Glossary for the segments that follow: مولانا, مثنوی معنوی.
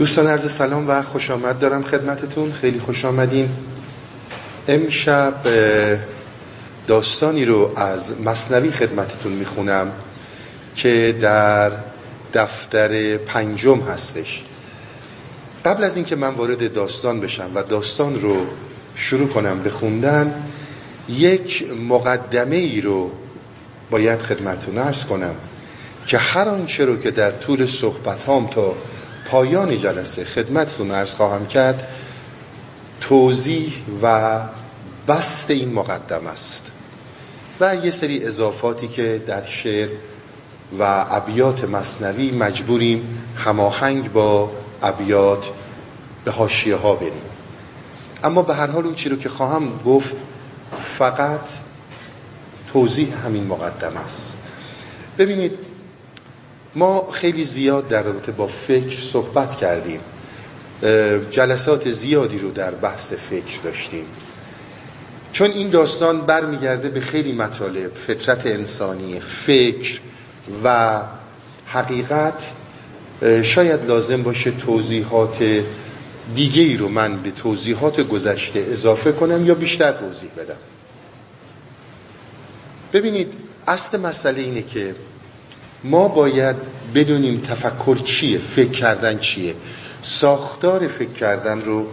دوستان عرض سلام و خوش آمد دارم خدمتتون. خیلی خوش آمدین. امشب داستانی رو از مثنوی خدمتتون میخونم که در دفتر 5 هستش. قبل از اینکه من وارد داستان بشم و داستان رو شروع کنم به خوندن، یک مقدمه ای رو باید خدمتتون عرض کنم که هر آنچه رو که در طول صحبت هام تا پایان جلسه خدمتتون عرض خواهم کرد توضیح و بسط این مقدمه است و یه سری اضافاتی که در شعر و ابیات مثنوی مجبوریم هماهنگ با ابیات به حاشیه ها بریم. اما به هر حال اون چی رو که خواهم گفت فقط توضیح همین مقدمه است. ببینید، ما خیلی زیاد در رابطه با فکر صحبت کردیم، جلسات زیادی رو در بحث فکر داشتیم، چون این داستان برمیگرده به خیلی مطالب فطرت انسانی، فکر و حقیقت. شاید لازم باشه توضیحات دیگه‌ای رو من به توضیحات گذشته اضافه کنم یا بیشتر توضیح بدم. ببینید، اصل مسئله اینه که ما باید بدونیم تفکر چیه، فکر کردن چیه، ساختار فکر کردن رو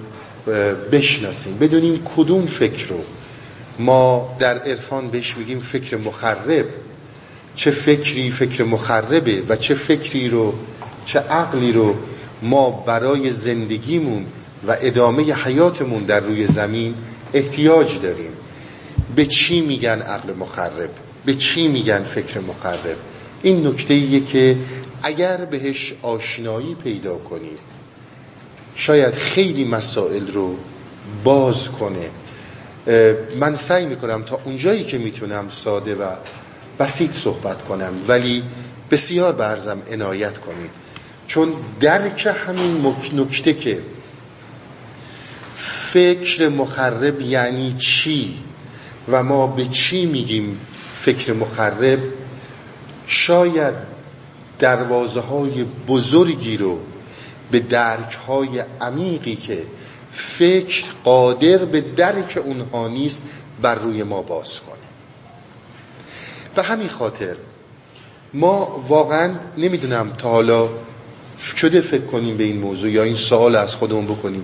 بشناسیم، بدونیم کدوم فکر رو ما در عرفان بهش میگیم فکر مخرب، چه فکری فکر مخربه و چه فکری رو، چه عقلی رو ما برای زندگیمون و ادامه حیاتمون در روی زمین احتیاج داریم. به چی میگن عقل مخرب؟ به چی میگن فکر مخرب؟ این نکته‌ایه که اگر بهش آشنایی پیدا کنیم شاید خیلی مسائل رو باز کنه. من سعی میکنم تا اونجایی که میتونم ساده و بسیط صحبت کنم، ولی بسیار به عرضم عنایت کنید، چون درک همین نکته که فکر مخرب یعنی چی و ما به چی میگیم فکر مخرب، شاید دروازه‌های بزرگی رو به درک‌های عمیقی که فکر قادر به درک اونها نیست بر روی ما باز کنه. به همین خاطر ما واقعا نمیدونم تا حالا شده فکر کنیم به این موضوع یا این سوال از خودمون بکنیم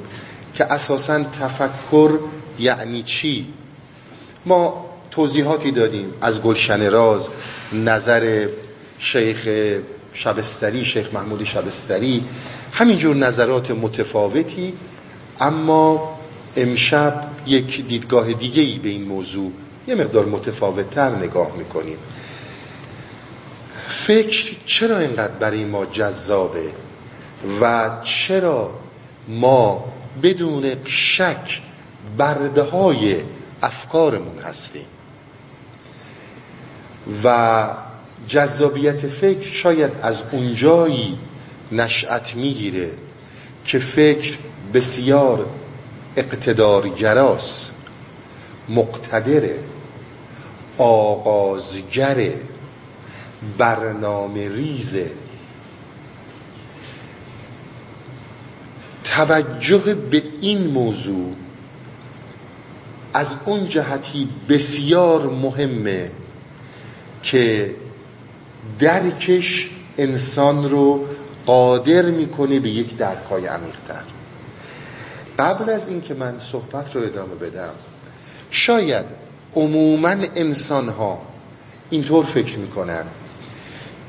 که اساسا تفکر یعنی چی. ما توضیحاتی دادیم از گلشن راز، نظر شیخ شبستری، شیخ محمود شبستری، همینجور نظرات متفاوتی. اما امشب یک دیدگاه دیگه‌ای به این موضوع یه مقدار متفاوت‌تر نگاه می‌کنیم. فکر چرا اینقدر برای ما جذابه و چرا ما بدون شک برده‌های افکارمون هستیم؟ و جذابیت فکر شاید از اونجایی نشأت میگیره که فکر بسیار اقتدارگراست، مقتدره، آغازگره، برنامه ریزه. توجه به این موضوع از اون جهتی بسیار مهمه که درکش انسان رو قادر میکنه به یک درکای عمیق‌تر. قبل از این که من صحبت رو ادامه بدم، شاید عموماً انسان‌ها اینطور فکر میکنن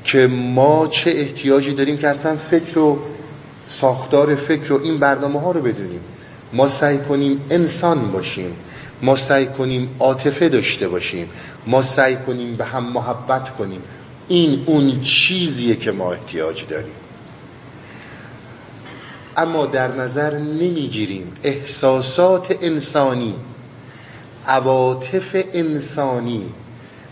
که ما چه احتیاجی داریم که اصلا فکر و ساختار فکر و این برنامه ها رو بدونیم. ما سعی کنیم انسان باشیم، ما سعی کنیم عاطفه داشته باشیم، ما سعی کنیم به هم محبت کنیم. این اون چیزیه که ما احتیاج داریم، اما در نظر نمیگیریم احساسات انسانی، عواطف انسانی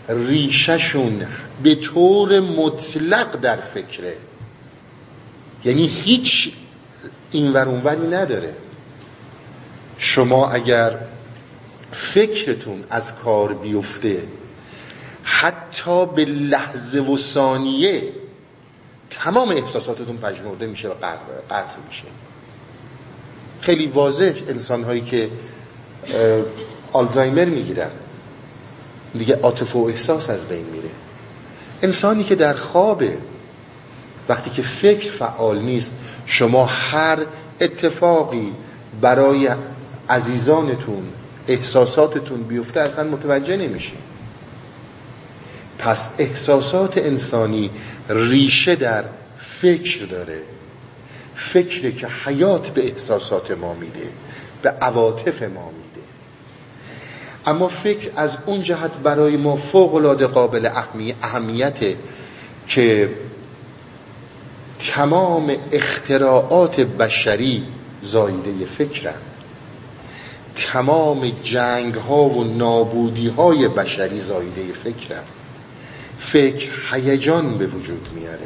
ریشه‌شون به طور مطلق در فکره، یعنی هیچ اینور اونوری نداره. شما اگر فکرتون از کار بیفته، حتی به لحظه و ثانیه تمام احساساتتون پژمرده میشه و قطع میشه. خیلی واضح انسان‌هایی که آلزایمر میگیرن دیگه عاطفه و احساس از بین میره. انسانی که در خوابه، وقتی که فکر فعال نیست، شما هر اتفاقی برای عزیزانتون احساساتتون بیفته اصلا متوجه نمیشین. پس احساسات انسانی ریشه در فکر داره، فکری که حیات به احساسات ما میده، به عواطف ما میده. اما فکر از اون جهت برای ما فوق‌العاده قابل اهمیته که تمام اختراعات بشری زایده فکرند. تمام جنگ ها و نابودی های بشری زایده فکرند. فکر هیجان به وجود میاره،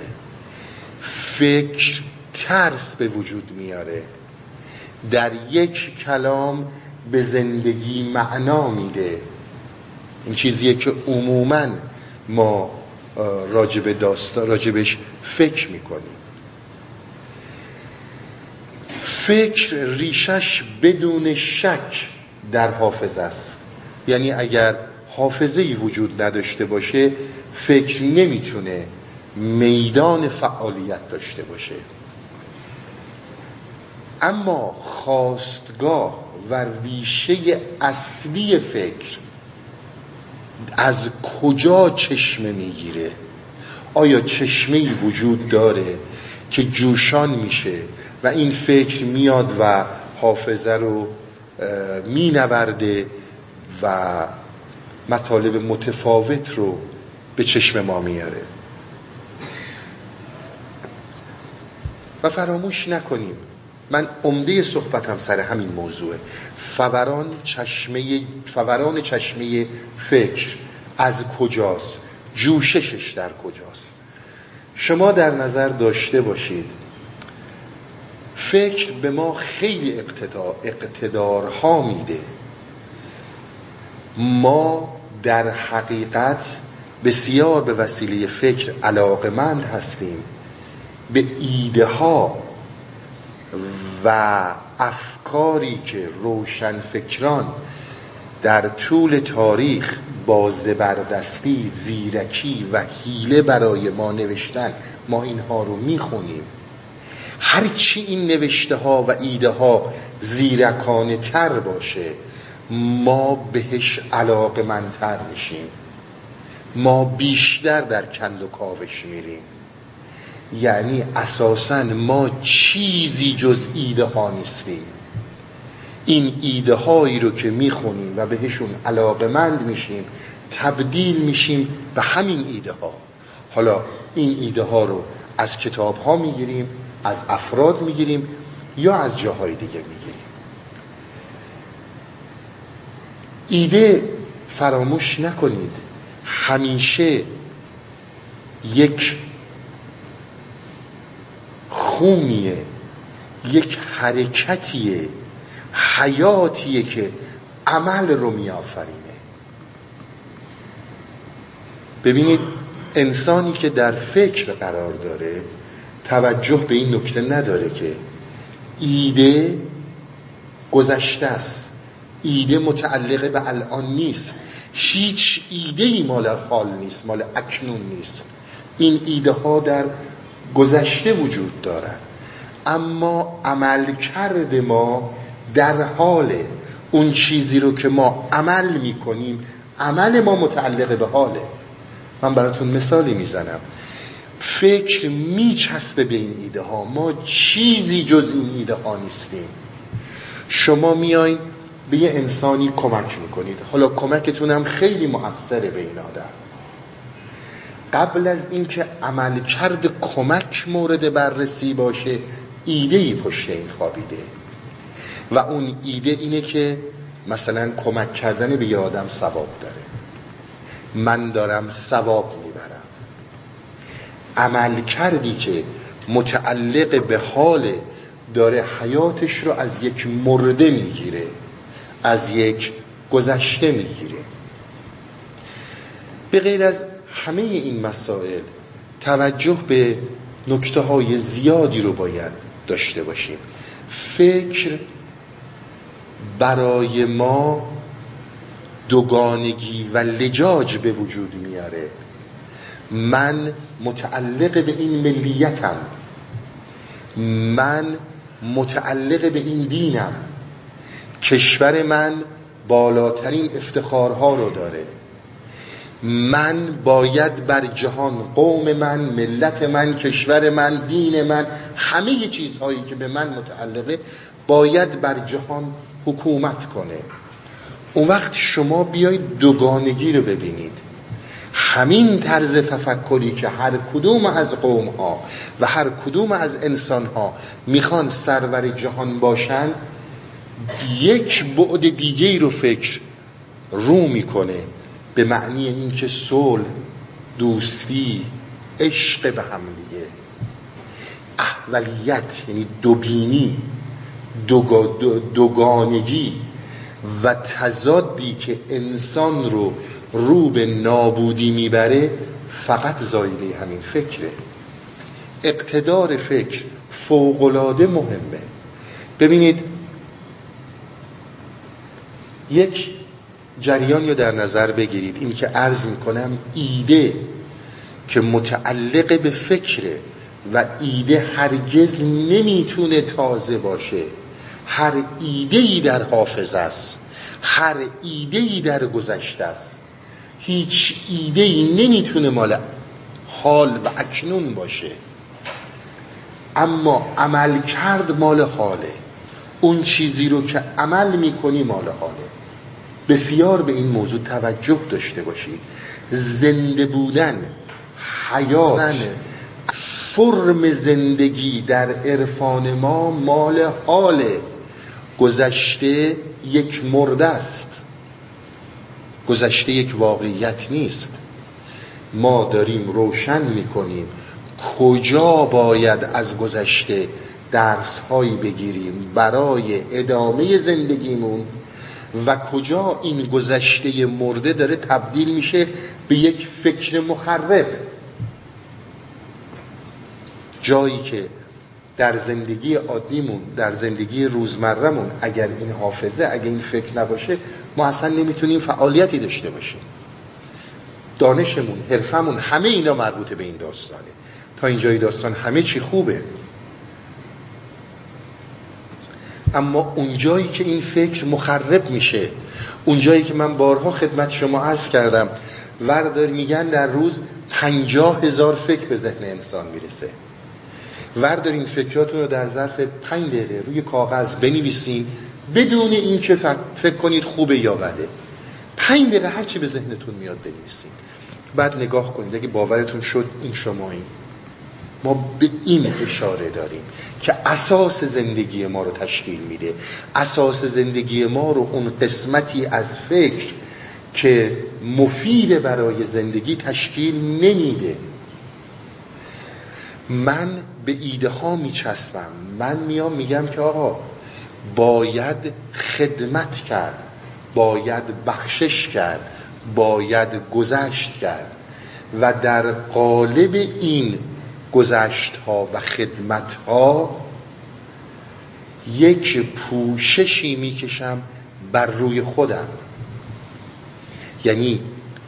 فکر ترس به وجود میاره، در یک کلام به زندگی معنا میده. این چیزیه که عموماً ما راجبش فکر میکنیم. فکر ریشش بدون شک در حافظه است، یعنی اگر حافظه‌ای وجود نداشته باشه فکر نمیتونه میدان فعالیت داشته باشه. اما خاستگاه و ریشه اصلی فکر از کجا چشمه میگیره؟ آیا چشمه‌ای وجود داره که جوشان میشه و این فکر میاد و حافظه رو مینورده و مطالب متفاوت رو به چشم ما میاره؟ و فراموش نکنیم، من عمده صحبتم سر همین موضوعه، فوران چشمه فکر از کجاست، جوششش در کجاست. شما در نظر داشته باشید فکر به ما خیلی اقتدارها میده. ما در حقیقت بسیار به وسیله فکر علاقمند هستیم به ایده ها و افکاری که روشنفکران در طول تاریخ با زبردستی، زیرکی و حیله برای ما نوشتن. ما اینها رو میخونیم. هرچی این نوشته ها و ایده ها زیرکانه تر باشه ما بهش علاقمندتر میشیم، ما بیشتر در کند و کاوش میریم. یعنی اساساً ما چیزی جز ایده ها نیستیم. این ایده هایی رو که میخونیم و بهشون علاقمند میشیم تبدیل میشیم به همین ایده ها. حالا این ایده ها رو از کتاب ها میگیریم، از افراد میگیریم یا از جاهای دیگه میگیریم. ایده، فراموش نکنید، همیشه یک خونیه، یک حرکتیه، حیاتیه که عمل رو میآفرینه. ببینید انسانی که در فکر قرار داره توجه به این نکته نداره که ایده گذشته است، ایده متعلق به الان نیست، هیچ ایده‌ای مال حال نیست، مال اکنون نیست. این ایده ها در گذشته وجود دارد اما عملکرد ما در حاله. اون چیزی رو که ما عمل میکنیم عمل ما متعلق به حاله. من براتون مثالی میزنم. فکر میچسبه به این ایده ها. ما چیزی جز این ایده ها نیستیم. شما میایین به یه انسانی کمک میکنید، حالا کمکتون هم خیلی مؤثره به این آدم. قبل از اینکه عملکرد کمک مورد بررسی باشه ایده‌ای پشت این خوابیده و اون ایده اینه که مثلا کمک کردن به یه آدم ثواب داره، من دارم ثواب میبرم. عملکردی که متعلق به حاله داره حیاتش رو از یک مرده میگیره، از یک گذشته میگیره. به غیر از همه این مسائل توجه به نکته های زیادی رو باید داشته باشیم. فکر برای ما دوگانگی و لجاج به وجود میاره. من متعلق به این ملیتم، من متعلق به این دینم، کشور من بالاترین افتخارها رو داره، من باید بر جهان، قوم من، ملت من، کشور من، دین من، همه چیزهایی که به من متعلقه باید بر جهان حکومت کنه. اون وقت شما بیایید دوگانگی رو ببینید. همین طرز تفکری که هر کدوم از قومها و هر کدوم از انسانها میخوان سرور جهان باشن، یک بعد دیگه رو فکر رو میکنه، به معنی این که صلح، دوستی، عشق به هم دیگه، احولیت، یعنی دوبینی، دوگانگی و تضادی که انسان رو رو به نابودی میبره فقط زایده همین فکره. اقتدار فکر فوق‌العاده مهمه. ببینید یک جریان یا در نظر بگیرید، این که عرض میکنم ایده که متعلق به فکره و ایده هرگز نمیتونه تازه باشه. هر ایده‌ای در حافظه است، هر ایده‌ای در گذشته است، هیچ ایده‌ای نمیتونه مال حال و اکنون باشه. اما عمل کرد مال حاله، اون چیزی رو که عمل میکنی مال حاله. بسیار به این موضوع توجه داشته باشید. زنده بودن، حیات، فرم زندگی در عرفان ما مال حاله. گذشته یک مرده است، گذشته یک واقعیت نیست. ما داریم روشن میکنیم کجا باید از گذشته درس هایی بگیریم برای ادامه زندگیمون و کجا این گذشته مرده داره تبدیل میشه به یک فکر مخرب. جایی که در زندگی عادیمون، در زندگی روزمرهمون اگر این حافظه، اگر این فکر نباشه، ما اصلا نمیتونیم فعالیتی داشته باشیم. دانشمون، حرفمون، همه اینا مربوط به این داستانه. تا اینجای داستان همه چی خوبه، اما اونجایی که این فکر مخرب میشه، اونجایی که من بارها خدمت شما عرض کردم، وردار میگن در روز 50,000 فکر به ذهن انسان میرسه. وردارین فکراتون رو در ظرف 5 دقیقه روی کاغذ بنویسین بدون این که فکر کنید خوبه یا بده. 5 دقیقه هر چی به ذهنتون میاد بنویسین، بعد نگاه کنید اگه باورتون شد این شمایید. ما به این اشاره داریم که اساس زندگی ما رو تشکیل میده. اساس زندگی ما رو اون قسمتی از فکر که مفید برای زندگی تشکیل نمیده. من به ایده ها میچسبم، من میام میگم که آقا باید خدمت کرد، باید بخشش کرد، باید گذشت کرد. و در قالب این گذشت ها و خدمت ها یک پوششی میکشم بر روی خودم، یعنی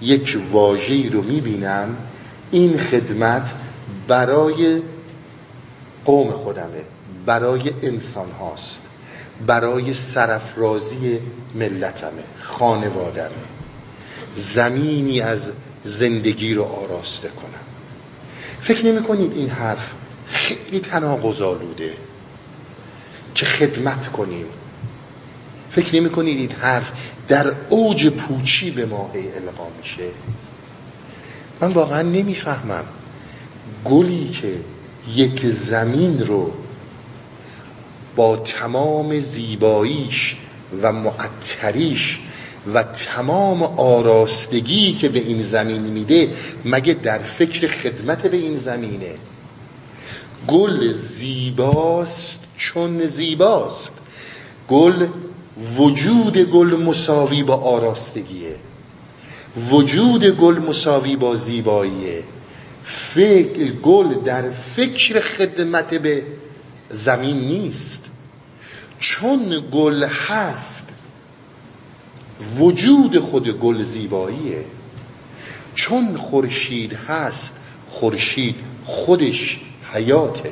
یک واژه‌ای رو میبینم، این خدمت برای قوم خودمه، برای انسان هاست، برای سرفرازی ملتمه، خانوادمه، زمینی از زندگی رو آراسته کنم. فکر نمی کنید این حرف خیلی تناقض‌آلوده که خدمت کنیم؟ فکر نمی کنید این حرف در اوج پوچی به ما القا میشه؟ من واقعا نمیفهمم گلی که یک زمین رو با تمام زیباییش و معطریش و تمام آراستگی که به این زمین میده مگه در فکر خدمت به این زمینه؟ گل زیباست چون زیباست. گل، وجود گل مساوی با آراستگیه، وجود گل مساوی با زیباییه. فکر گل در فکر خدمت به زمین نیست. چون گل هست وجود خود گل زیباییه، چون خورشید هست، خورشید خودش حیاته.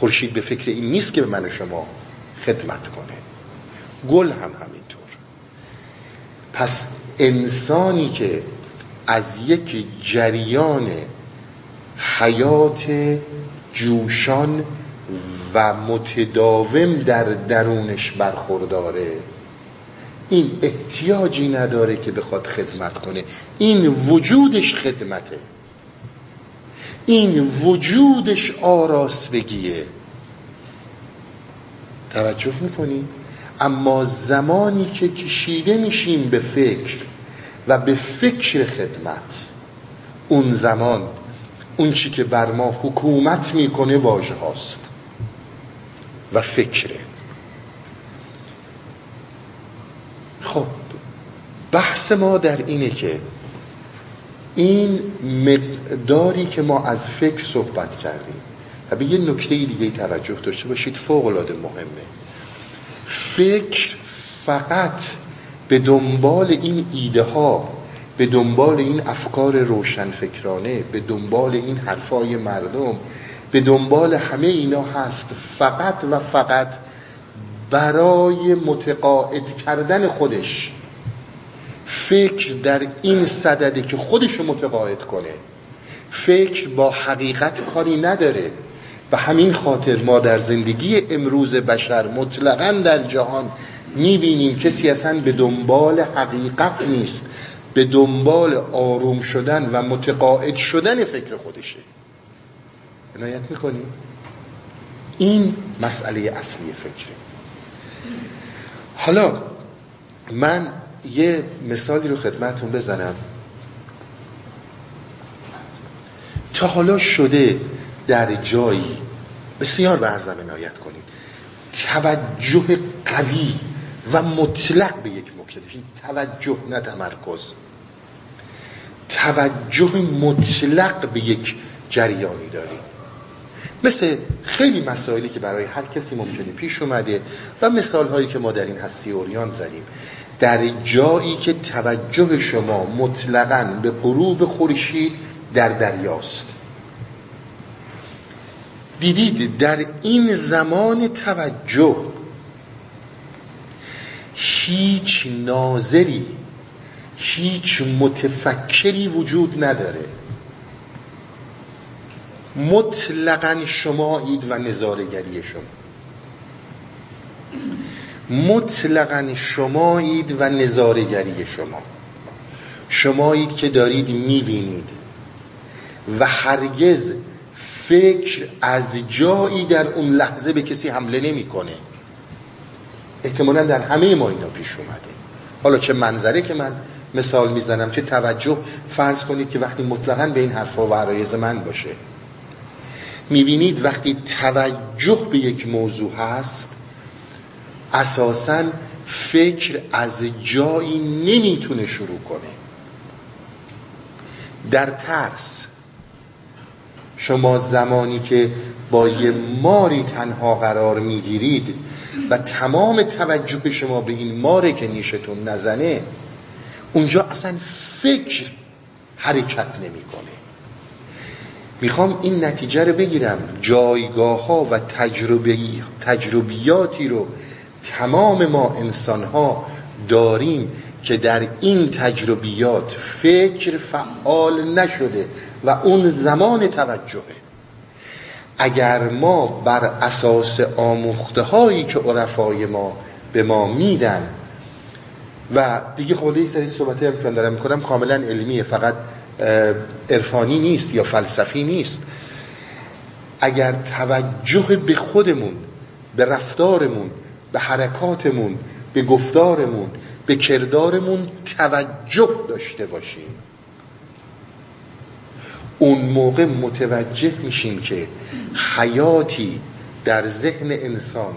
خورشید به فکر این نیست که به من و شما خدمت کنه، گل هم همینطور. پس انسانی که از یک جریان حیات جوشان و متداوم در درونش برخورداره، این احتیاجی نداره که بخواد خدمت کنه، این وجودش خدمته، این وجودش آراستگیه. توجه میکنی؟ اما زمانی که کشیده میشیم به فکر و به فکر خدمت، اون زمان اون چی که بر ما حکومت میکنه واژه هاست و فکره. خب بحث ما در اینه که این مقداری که ما از فکر صحبت کردیم و به یه نکته دیگه توجه داشته باشید، فوق‌العاده مهمه. فکر فقط به دنبال این ایده ها، به دنبال این افکار روشن فکرانه، به دنبال این حرفای مردم، به دنبال همه اینا هست، فقط و فقط برای متقاعد کردن خودش. فکر در این صدده که خودش رو متقاعد کنه، فکر با حقیقت کاری نداره. و همین خاطر ما در زندگی امروز بشر مطلقاً در جهان میبینیم کسی اصلا به دنبال حقیقت نیست، به دنبال آروم شدن و متقاعد شدن فکر خودشه. عنایت میکنیم؟ این مسئله اصلی فکره. حالا من یه مثالی رو خدمتون بزنم. تا حالا شده در جایی، بسیار به عرضم عنایت کنید، توجه قوی و مطلق به یک نکته داشتید؟ توجه، نه تمرکز، توجه مطلق به یک جریانی دارید. مثل خیلی مسائلی که برای هر کسی ممکنه پیش اومده و مثال هایی که ما در این هستی اوریان زدیم، در جایی که توجه شما مطلقاً به غروب خورشید در دریاست. دیدید در این زمان توجه هیچ ناظری، هیچ متفکری وجود نداره، مطلقاً شمایید و نظاره‌گری شما، مطلقاً شمایید و نظاره‌گری شما، شمایید که دارید میبینید. و هرگز فکر از جایی در اون لحظه به کسی حمله نمی کنه. احتمالاً در همه ما اینا پیش اومده. حالا چه منظره که من مثال میزنم، چه توجه، فرض کنید که وقتی مطلقاً به این حرفا و عرایز من باشه، میبینید وقتی توجه به یک موضوع هست، اساساً فکر از جایی نمیتونه شروع کنه. در ترس، شما زمانی که با یه ماری تنها قرار میگیرید و تمام توجه شما به این ماره که نیشتون نزنه، اونجا اصلا فکر حرکت نمیکنه. میخوام این نتیجه رو بگیرم، جایگاه ها و تجربیاتی رو تمام ما انسان ها داریم که در این تجربیات فکر فعال نشده و اون زمان توجهه. اگر ما بر اساس آموخته هایی که عرفای ما به ما میدن و دیگه، خب یه سری صحبتی هم دارم میکنم کاملا علمیه، فقط عرفانی نیست یا فلسفی نیست. اگر توجه به خودمون، به رفتارمون، به حرکاتمون، به گفتارمون، به کردارمون توجه داشته باشیم، اون موقع متوجه میشیم که حیاتی در ذهن انسان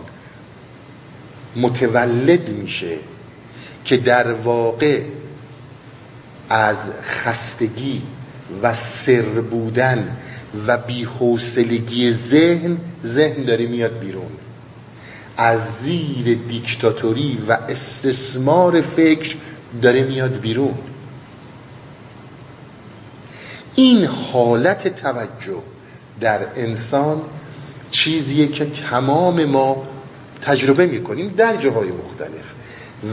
متولد میشه که در واقع از خستگی و سر بودن و بی‌حوصلگی ذهن داره میاد بیرون. از زیر دیکتاتوری و استثمار فکر داره میاد بیرون. این حالت توجه در انسان چیزیه که تمام ما تجربه میکنیم در جاهای مختلف،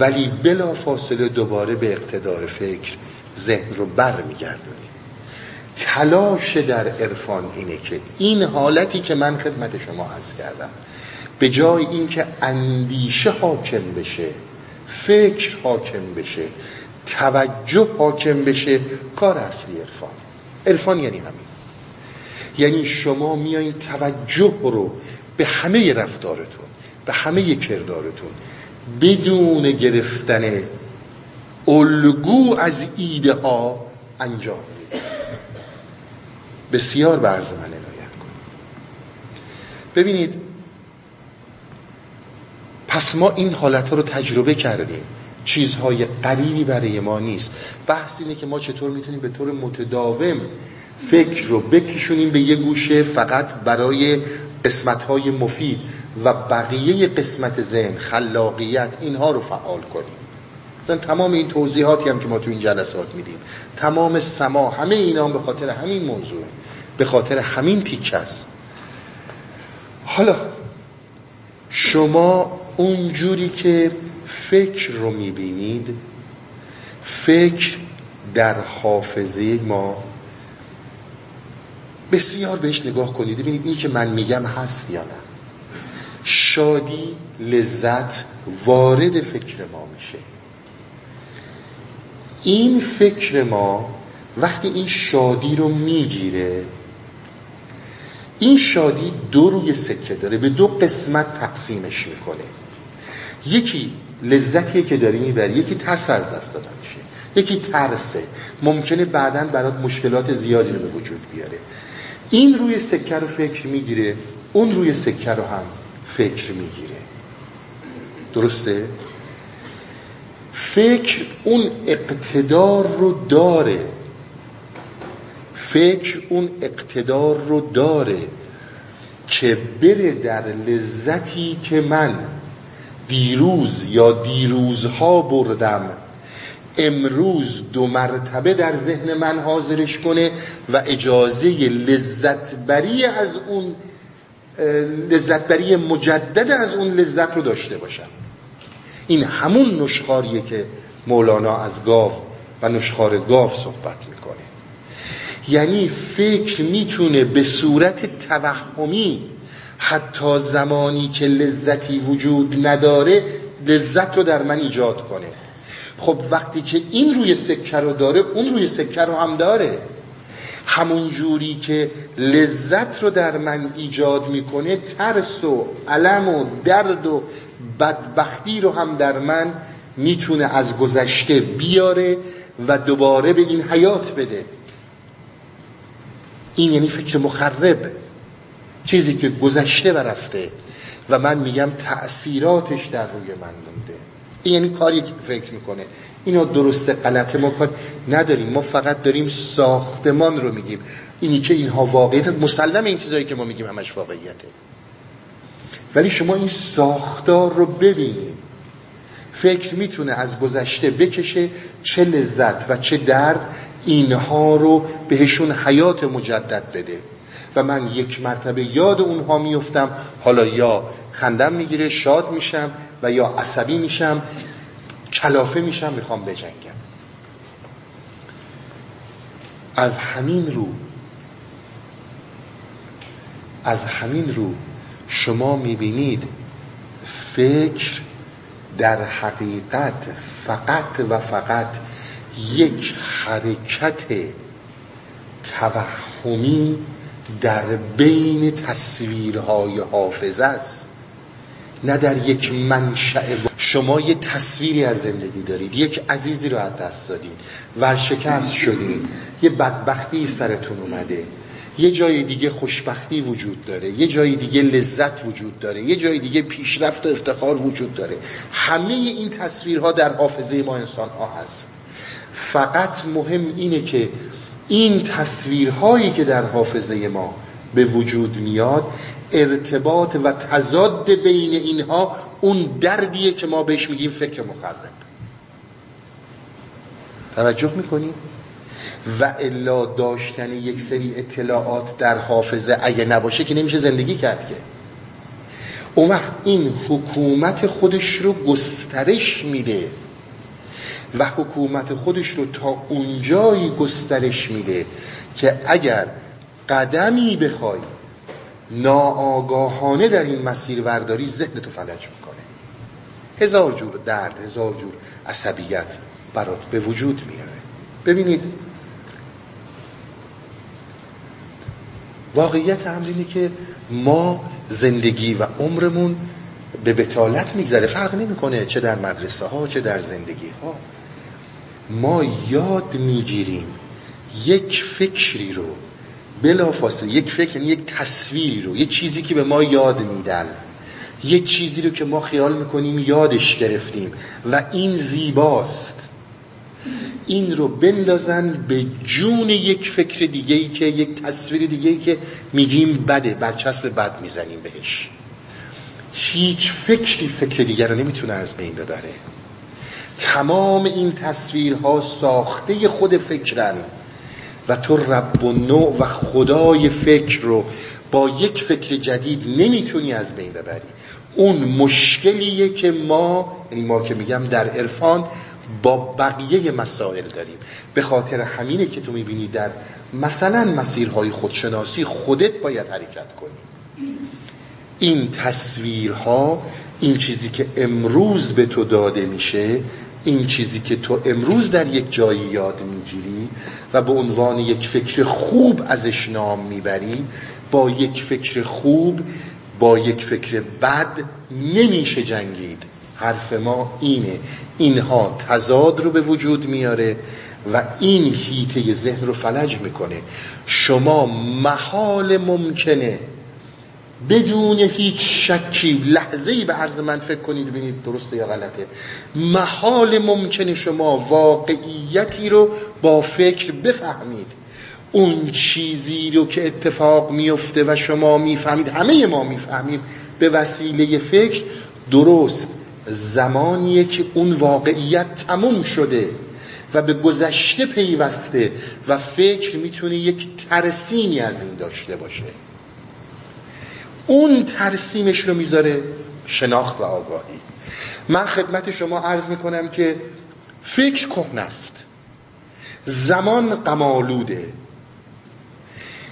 ولی بلا فاصله دوباره به اقتدار فکر ذهن رو بر میگردونیم. تلاش در عرفان اینه که این حالتی که من خدمت شما عرض کردم، به جای این که اندیشه حاکم بشه، فکر حاکم بشه، توجه حاکم بشه، کار اصلی عرفان. عرفان یعنی همین، یعنی شما میایین توجه رو به همه رفتارتون، به همه کردارتون، بدون گرفتن الگو از ایده ها انجام میدید. بسیار به عرض من عنایت کنید. ببینید، پس ما این حالتها رو تجربه کردیم، چیزهای غریبی برای ما نیست. بحث اینه که ما چطور میتونیم به طور متداوم فکر رو بکشونیم به یه گوشه فقط برای قسمت‌های مفید و بقیه قسمت ذهن، خلاقیت، اینها رو فعال کنیم. مثلا تمام این توضیحاتی هم که ما تو این جلسات میدیم، تمام سما، همه اینا هم به خاطر همین موضوعه، به خاطر همین تیکه است. حالا شما اونجوری که فکر رو میبینید، فکر در حافظه ما، بسیار بهش نگاه کنید، ببینید این که من میگم هست یا نه. شادی، لذت وارد فکر ما میشه. این فکر ما وقتی این شادی رو میگیره، این شادی دو روی سکه داره، به دو قسمت تقسیمش میکنه. یکی لذتیه که داری میبری، یکی ترس از دست دادنشه. یکی ترسه، ممکنه بعداً برات مشکلات زیادی رو به وجود بیاره. این روی سکه رو فکر میگیره، اون روی سکه رو هم فکر میگیره. درسته؟ فکر اون اقتدار رو داره، فکر اون اقتدار رو داره که بره در لذتی که من دیروز یا دیروزها بردم، امروز دو مرتبه در ذهن من حاضرش کنه و اجازه لذتبری از اون، لذتبری مجدد از اون لذت رو داشته باشم. این همون نشخاریه که مولانا از گاو و نشخار گاو صحبت میکنه. یعنی فکر میتونه به صورت توهمی حتی زمانی که لذتی وجود نداره لذت رو در من ایجاد کنه. خب وقتی که این روی سکه رو داره، اون روی سکه رو هم داره. همون جوری که لذت رو در من ایجاد میکنه، ترس و علم و درد و بدبختی رو هم در من میتونه از گذشته بیاره و دوباره به این حیات بده. این یعنی فکر مخرب، چیزی که گذشته و رفته و من میگم تأثیراتش در روی من مونده. این یعنی کاری که فکر میکنه. اینا درسته غلطه ما کار نداریم، ما فقط داریم ساختمان رو میگیم. اینی که اینها واقعیت، مسلم این چیزایی که ما میگیم همش واقعیته، ولی شما این ساختار رو ببینید. فکر میتونه از گذشته بکشه، چه لذت و چه درد، اینها رو بهشون حیات مجدد بده و من یک مرتبه یاد اونها میفتم. حالا یا خندم میگیره، شاد میشم، و یا عصبی میشم، کلافه میشم، میخوام بجنگم. از همین رو شما میبینید فکر در حقیقت فقط و فقط یک حرکت توهمی در بین تصویرهای حافظه است، نه در یک منشأ. شما یه تصویری از زندگی دارید، یک عزیزی رو از دست دادید، ورشکست شدید، یه بدبختی سرتون اومده، یه جای دیگه خوشبختی وجود داره، یه جای دیگه لذت وجود داره، یه جای دیگه پیشرفت و افتخار وجود داره. همه این تصویرها در حافظه ما انسان‌ها هست. فقط مهم اینه که این تصویرهایی که در حافظه ما به وجود میاد، ارتباط و تضاد بین اینها اون دردیه که ما بهش میگیم فکر مخرب. توجه میکنیم؟ و الا داشتن یک سری اطلاعات در حافظه اگه نباشه که نمیشه زندگی کرد که. اون وقت این حکومت خودش رو گسترش میده و حکومت خودش رو تا اونجایی گسترش میده که اگر قدمی بخوای ناآگاهانه در این مسیر ورداری، ذهنتو فلج میکنه، هزار جور درد، هزار جور عصبیت برات به وجود میاره. ببینید واقعیت امر اینه که ما زندگی و عمرمون به بتالت میگذره، فرق نمیکنه چه در مدرسه ها چه در زندگی ها. ما یاد میگیریم یک فکری رو بلافاصله، یک فکر یعنی یک تصویری رو، یک چیزی که به ما یاد میدن، یک چیزی رو که ما خیال میکنیم یادش گرفتیم و این زیباست، این رو بندازن به جون یک فکر دیگه‌ای که یک تصویر دیگه‌ای که میگیم بده، برچسب بد میزنیم بهش. هیچ فکری فکر دیگر رو نمیتونه از بین ببره. تمام این تصویرها ساخته خود فکرن و تو رب و نوع و خدای فکر رو با یک فکر جدید نمیتونی از بین ببری. اون مشکلیه که ما، یعنی ما که میگم در عرفان، با بقیه مسائل داریم. به خاطر همینه که تو میبینی در مثلا مسیرهای خودشناسی خودت باید حرکت کنی. این تصویرها، این چیزی که امروز به تو داده میشه، این چیزی که تو امروز در یک جایی یاد میگیری و به عنوان یک فکر خوب ازش نام میبری، با یک فکر خوب، با یک فکر بد نمیشه جنگید. حرف ما اینه، اینها تضاد رو به وجود میاره و این هیته ذهن رو فلج میکنه. شما محال ممکنه بدون هیچ شکی لحظه‌ای به عرض من فکر کنید ببینید درسته یا غلطه، محال ممکنه شما واقعیتی رو با فکر بفهمید. اون چیزی رو که اتفاق میفته و شما میفهمید، همه ما میفهمیم به وسیله فکر، درست زمانیه که اون واقعیت تموم شده و به گذشته پیوسته و فکر میتونه یک ترسیمی از این داشته باشه. اون ترسیمش رو میذاره شناخت و آگاهی. من خدمت شما عرض میکنم که فکر کهنه است، زمان غم‌آلوده،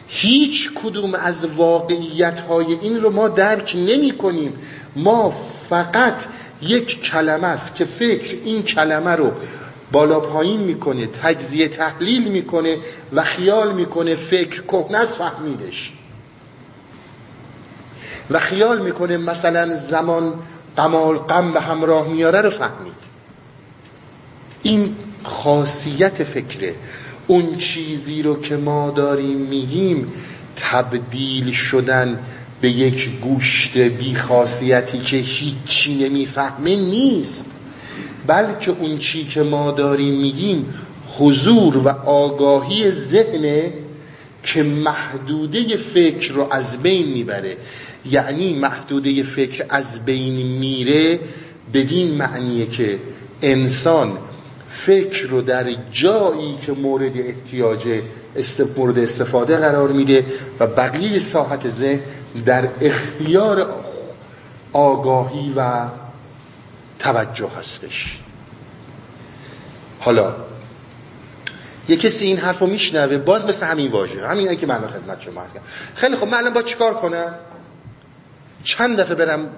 هیچ کدوم از واقعیت‌های این رو ما درک نمی‌کنیم. ما فقط یک کلمه است که فکر این کلمه رو بالا پایین میکنه، تجزیه تحلیل میکنه و خیال میکنه فکر کهنه است فهمیدش، و خیال میکنه مثلا زمان غم به همراه میاره رو فهمید. این خاصیت فکره. اون چیزی رو که ما داریم میگیم تبدیل شدن به یک گوشت بی خاصیتی که هیچی نمیفهمه نیست، بلکه اون چی که ما داریم میگیم حضور و آگاهی ذهنه که محدوده فکر رو از بین میبره. یعنی محدوده فکر از بین میره بدین معنیه که انسان فکر رو در جایی که مورد احتیاج مورد استفاده قرار میده و بقیه ساحت ذهن در اختیار آگاهی و توجه هستش. حالا یه کسی این حرف رو میشنوه، باز مثل همین واژه، همین که من خدمت شما هستم، خیلی خب من الان باید چیکار کنم؟ چند دفعه برم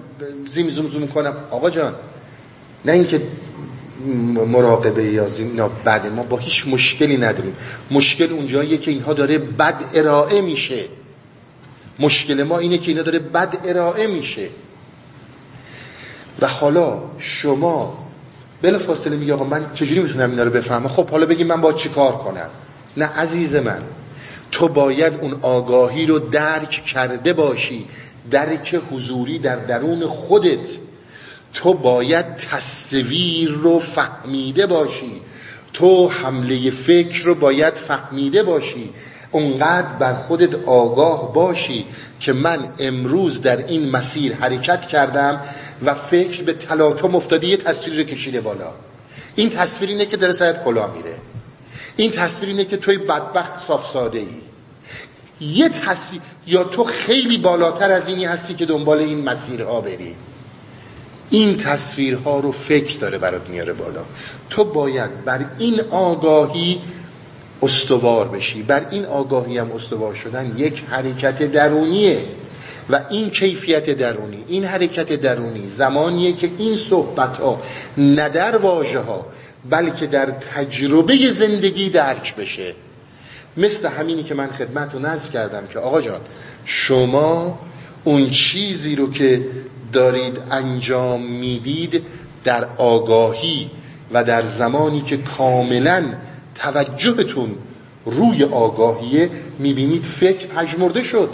زیم زوم زوم کنم؟ آقا جان، نه اینکه مراقبه یا زیم، بعد ما با هیچ مشکلی نداریم. مشکل اونجاییه که اینها داره بد ارائه میشه. مشکل ما اینه که اینا داره بد ارائه میشه. و حالا شما بلافاصله میگی آقا من چجوری میتونم اینا رو بفهمم؟ خب حالا بگیم من با چی کار کنم؟ نه عزیز من، تو باید اون آگاهی رو درک کرده باشی، درک حضوری در درون خودت. تو باید تصویر رو فهمیده باشی، تو حمله فکر رو باید فهمیده باشی. اونقدر بر خودت آگاه باشی که من امروز در این مسیر حرکت کردم و فکر به تلاطم افتاده، یه تصویر رو کشیده بالا. این تصویر اینه که در سرت کلا میره، این تصویر اینه که توی بدبخت صاف ساده ای، یه تصویر، یا تو خیلی بالاتر از اینی هستی که دنبال این مسیرها بری. این تصویرها رو فکر داره برات میاره بالا. تو باید بر این آگاهی استوار بشی. بر این آگاهی هم استوار شدن یک حرکت درونیه و این کیفیت درونی، این حرکت درونی زمانیه که این صحبت‌ها نه در واژه‌ها بلکه در تجربه زندگی درک بشه. مثل همینی که من خدمتتون عرض کردم که آقا جان، شما اون چیزی رو که دارید انجام میدید در آگاهی و در زمانی که کاملا توجهتون روی آگاهیه، میبینید فکر پژمرده شد،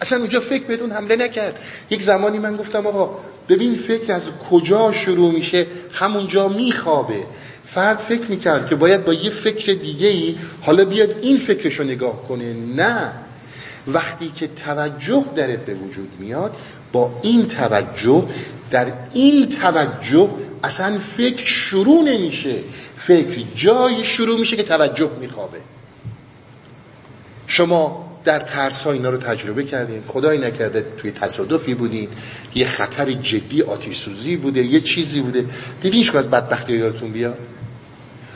اصلا اونجا فکر بهتون حمله نکرد. یک زمانی من گفتم آقا ببین فکر از کجا شروع میشه، همونجا میخوابه. فرد فکر میکرد که باید با یه فکر دیگه‌ای حالا بیاد این فکرشو نگاه کنه. نه، وقتی که توجه درت به وجود میاد، با این توجه، در این توجه اصلا فکر شروع نمیشه، فکر جایی شروع میشه که توجه میخوابه. شما در ترس ها اینا رو تجربه کردین، خدایی نکرده توی تصادفی بودین، یه خطر جدی، آتش سوزی بوده، یه چیزی بوده، دیدین هیچ کدوم از بدبختی یادتون بیاد؟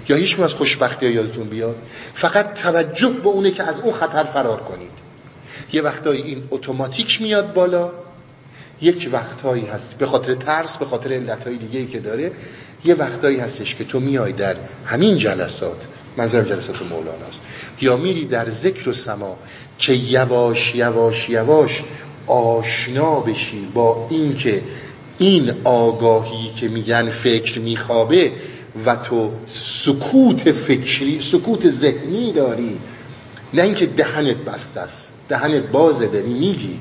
یا هیچ کدوم از خوشبختی یادتون بیاد؟ فقط توجه به اونه که از اون خطر فرار کنید. یه وقتایی این اتوماتیک میاد بالا، یک وقتایی هست به خاطر ترس، به خاطر علتهای دیگه‌ای که داره. یه وقتایی هستش که تو میای در همین جلسات، منظورم جلسات مولانا است، یا میری در ذکر و سما که یواش یواش یواش آشنا بشی با این که این آگاهی که میگن فکر میخوابه و تو سکوت فکری، سکوت ذهنی داری، نه اینکه دهنت بسته است، دهنت بازه، داری میگی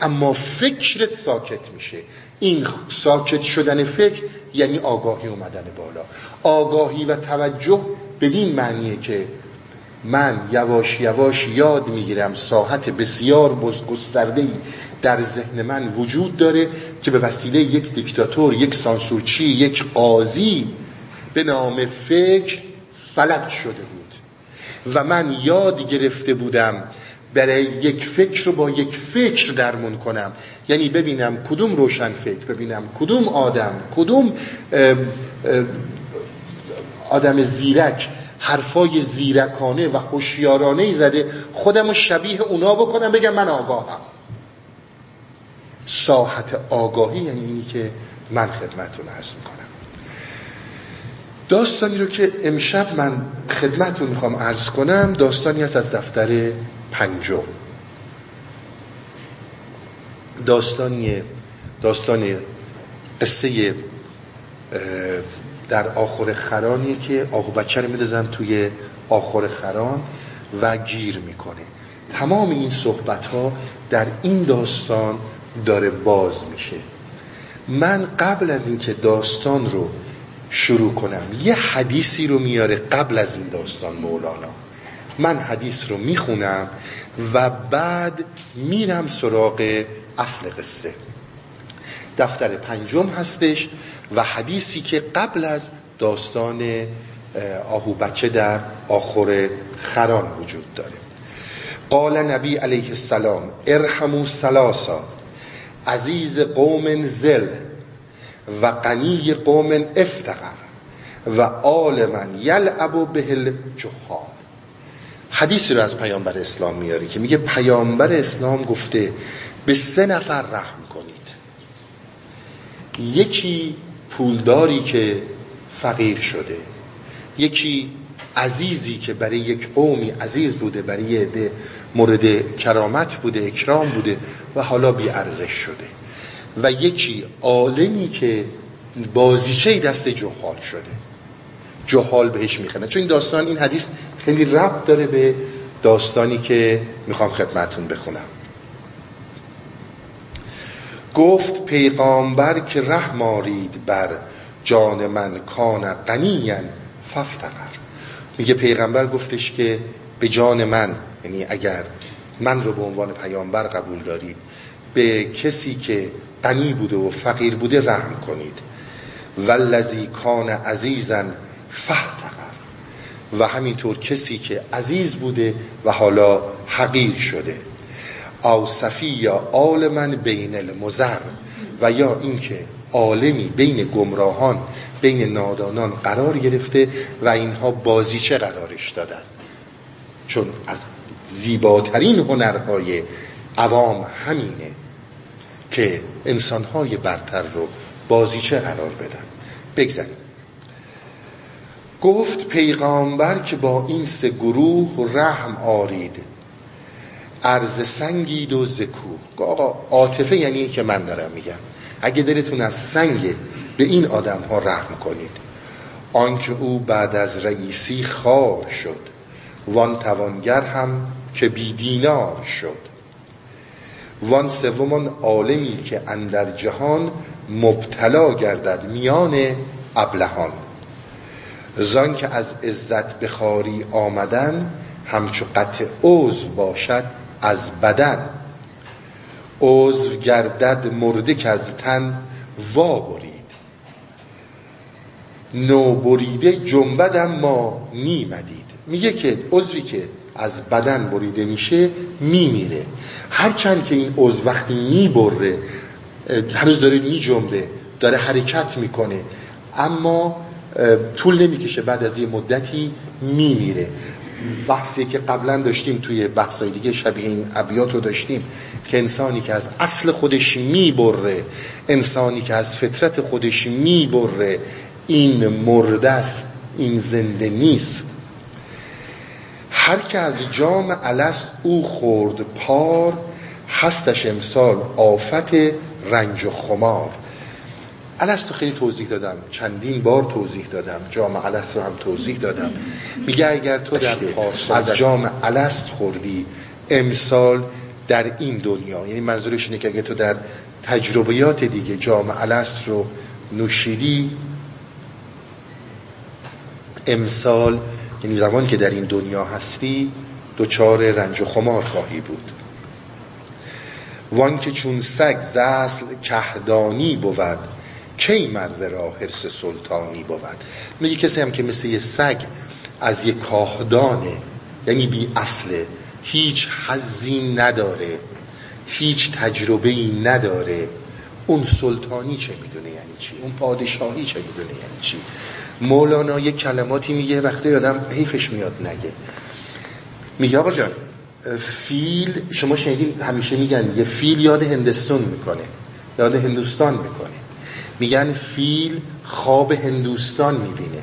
اما فکرت ساکت میشه. این ساکت شدن فکر یعنی آگاهی اومدن بالا. آگاهی و توجه بدین معنیه که من یواش یواش یاد میگیرم ساحت بسیار گسترده‌ای در ذهن من وجود داره که به وسیله یک دیکتاتور، یک سانسورچی، یک قاضی به نام فکر فلج شده بود و من یاد گرفته بودم برای یک فکر رو با یک فکر درمون کنم. یعنی ببینم کدوم روشن فکر، ببینم کدوم آدم، کدوم آدم زیرک حرفای زیرکانه و هوشیارانه‌ای زده، خودم رو شبیه اونا بکنم، بگم من آگاهم. ساحت آگاهی یعنی اینی که من خدمتتون عرض میکنم. داستانی رو که امشب من خدمتتون میخوام عرض کنم، داستانی هست از دفتر پنجم. داستان قصه در آخور خرانیه که آهو بچه رو میدازن توی آخور خران و گیر میکنه. تمام این صحبت ها در این داستان داره باز میشه. من قبل از اینکه داستان رو شروع کنم یه حدیثی رو میاره قبل از این داستان مولانا. من حدیث رو میخونم و بعد میرم سراغ اصل قصه. دفتر پنجم هستش و حدیثی که قبل از داستان آهو بچه در آخور خران وجود داره. قال نبی علیه السلام ارحموا ثلاثا عزیز قوم ذل و غنی قوم افتقر و آل من یلعب به الجحال. حدیثی رو از پیامبر اسلام میاری که میگه پیامبر اسلام گفته به 3 نفر رحم کنید. یکی پولداری که فقیر شده، یکی عزیزی که برای یک قومی عزیز بوده، برای یه عده مورد کرامت بوده، اکرام بوده و حالا بی ارزش شده، و یکی عالمی که بازیچه دست جهال شده، جهال بهش میخنه. چون این داستان، این حدیث خیلی ربط داره به داستانی که میخوام خدمتون بخونم. گفت پیغامبر که رحم آرید بر جان من کان غنیاً فافتقر. میگه پیغمبر گفتش که به جان من، یعنی اگر من رو به عنوان پیامبر قبول دارید به کسی که غنی بوده و فقیر بوده رحم کنید. والذی کان عزیزا فاحتقر، و همینطور کسی که عزیز بوده و حالا حقیر شده. او صفی عالما بین المزر، و یا اینکه عالمی بین گمراهان، بین نادانان قرار گرفته و اینها بازیچه قرارش دادن، چون از زیباترین هنرهای عوام همینه که انسانهای برتر رو بازیچه قرار بدن. بگذاریم. گفت پیغامبر که با این سه گروه رحم آرید، عرض سنگید و زکو. آقا عاطفه یعنی این که من دارم میگم، اگه دلتون از سنگ به این آدم ها رحم کنید. آنکه او بعد از رئیسی خوار شد، وان توانگر هم که بی دینار شد. وان سومان عالمی که اندر جهان مبتلا گردد میان ابلهان. زان که از عزت بخاری آمدن، همچو قطع عضو باشد از بدن. عضو گردد مرده که از تن وا برید، نو بریده جنبدم ما نیمدید. میگه که عضوی که از بدن بریده میشه میمیره، هرچند که این عضو وقتی میبره هنوز داره میجنبه، داره حرکت میکنه، اما طول نمیکشه بعد از یه مدتی میمیره. بحثی که قبلا داشتیم توی بحثای دیگه شبیه این ابیات رو داشتیم که انسانی که از اصل خودش میبره، انسانی که از فطرت خودش میبره، این مرده است، این زنده نیست. هر که از جام الست او خورد پار، هستش امسال آفت رنج و خمار. الست رو خیلی توضیح دادم، چندین بار توضیح دادم، جام الست رو هم توضیح دادم. میگه اگر تو در از جام الست خوردی امسال در این دنیا، یعنی منظورش اینه که اگر تو در تجربیات دیگه جام الست رو نوشیدی امسال، یعنی زمان که در این دنیا هستی، دوچار رنج و خمار خواهی بود. وان که چون سگ زسل کهدانی بود، کی مروه را حرص سلطانی بود. میگه کسی هم که مثل یه سگ از یه کاهدانه، یعنی بی اصله، هیچ حظی نداره، هیچ تجربه‌ای نداره، اون سلطانی چه میدونه یعنی چی، اون پادشاهی چه میدونه یعنی چی. مولانا یه کلماتی میگه وقتی آدم حیفش میاد نگه. میگه آقا جان فیل، شما شنیدین همیشه میگن یه فیل یاد هندوستان میکنه، یاد هندوستان میکنه. میگن فیل خواب هندوستان میبینه.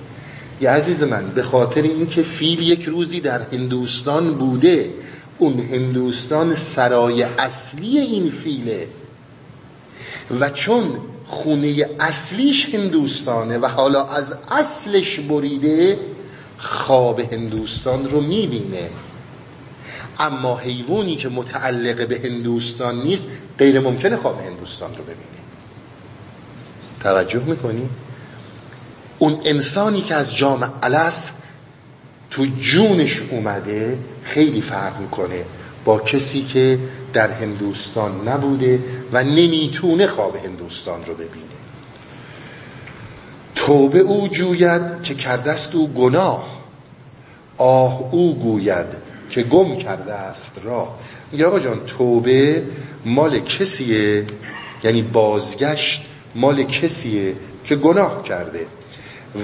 یه عزیز من، به خاطر اینکه فیل یک روزی در هندوستان بوده، اون هندوستان سرای اصلی این فیله و چون خونه اصلیش هندوستانه و حالا از اصلش بریده، خواب هندوستان رو میبینه. اما حیوانی که متعلق به هندوستان نیست، غیر ممکنه خواب هندوستان رو ببینه. توجه میکنی؟ اون انسانی که از جام الست تو جونش اومده خیلی فرق میکنه با کسی که در هندوستان نبوده و نمیتونه خواب هندوستان رو ببینه. توبه او جوید که کرده است او گناه، آه او گوید که گم کرده است راه. میگه آقا جان توبه مال کسیه، یعنی بازگشت مال کسیه که گناه کرده،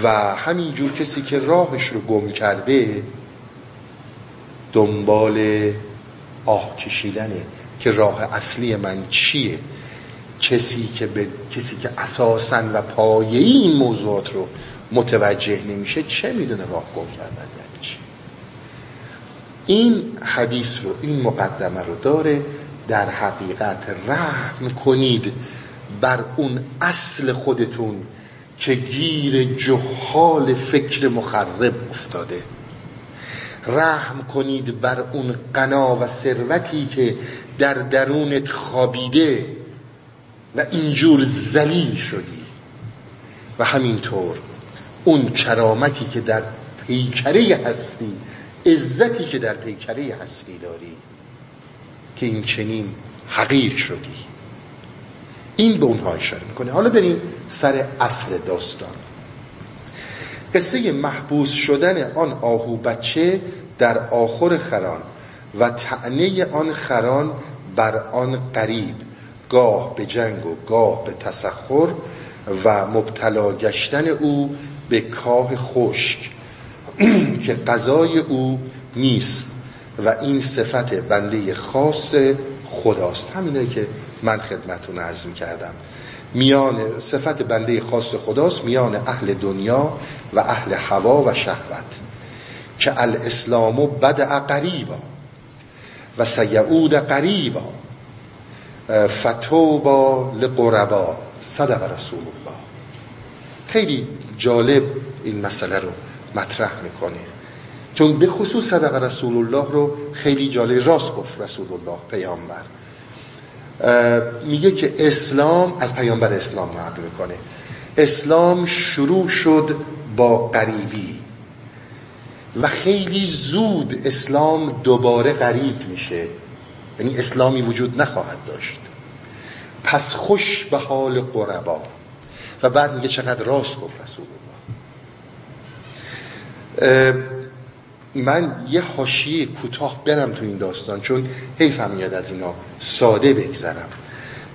و همینجور کسی که راهش رو گم کرده دنبال آه کشیدنه که راه اصلی من چیه. کسی که اساساً و پایه‌ای این موضوعات رو متوجه نمیشه چه میدونه راه گم کردن یعنی چی. این حدیث رو، این مقدمه رو داره. در حقیقت رحم کنید بر اون اصل خودتون که گیر جهال فکر مخرب افتاده. رحم کنید بر اون غنا و ثروتی که در درونت خوابیده و اینجور ذلیل شدی، و همینطور اون کرامتی که در پیکره هستی عزتی که در پیکره هستی داری که این چنین حقیر شدی. این به اونها اشاره میکنه. حالا بریم سر اصل داستان. قصه محبوس شدن آن آهو بچه در آخر خران و طعنه آن خران بر آن قریب، گاه به جنگ و گاه به تسخر، و مبتلا گشتن او به کاه خشک که قضای او نیست و این صفت بنده خاص خداست. همینه که من خدمتون عرض می‌کردم، میان صفت بنده خاص خداست میان اهل دنیا و اهل هوا و شهوت، که الاسلام بدع قریبا و سیعود قریبا فتوبا لقربا صدق رسول الله. خیلی جالب این مسئله رو مطرح میکنه، چون به خصوص صدق رسول الله رو خیلی جالب، راست گفت رسول الله پیامبر. میگه که اسلام، از پیامبر اسلام نقل میکنه، اسلام شروع شد با غریبی و خیلی زود اسلام دوباره غریب میشه، یعنی اسلامی وجود نخواهد داشت. پس خوش به حال قربا. و بعد میگه چقدر راست گفت رسول الله. من یه حاشیه کوتاه برم تو این داستان، چون حیفم میاد از اینا ساده بگذرم.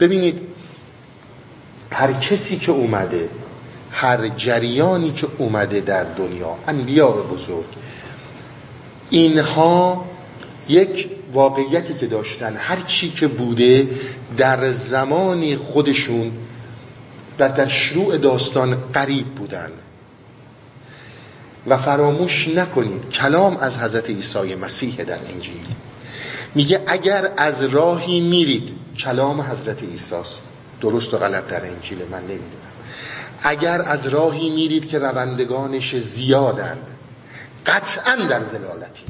ببینید، هر کسی که اومده، هر جریانی که اومده در دنیا، انبیاء بزرگ، اینها یک واقعیتی که داشتن، هر چی که بوده در زمان خودشون و در شروع داستان قریب بودن. و فراموش نکنید کلام از حضرت عیسی مسیح در انجیل، میگه اگر از راهی میرید، کلام حضرت عیسی است، درست و غلط در انجیل من نمیدونم، اگر از راهی میرید که روندگانش زیادن قطعا در ضلالتی،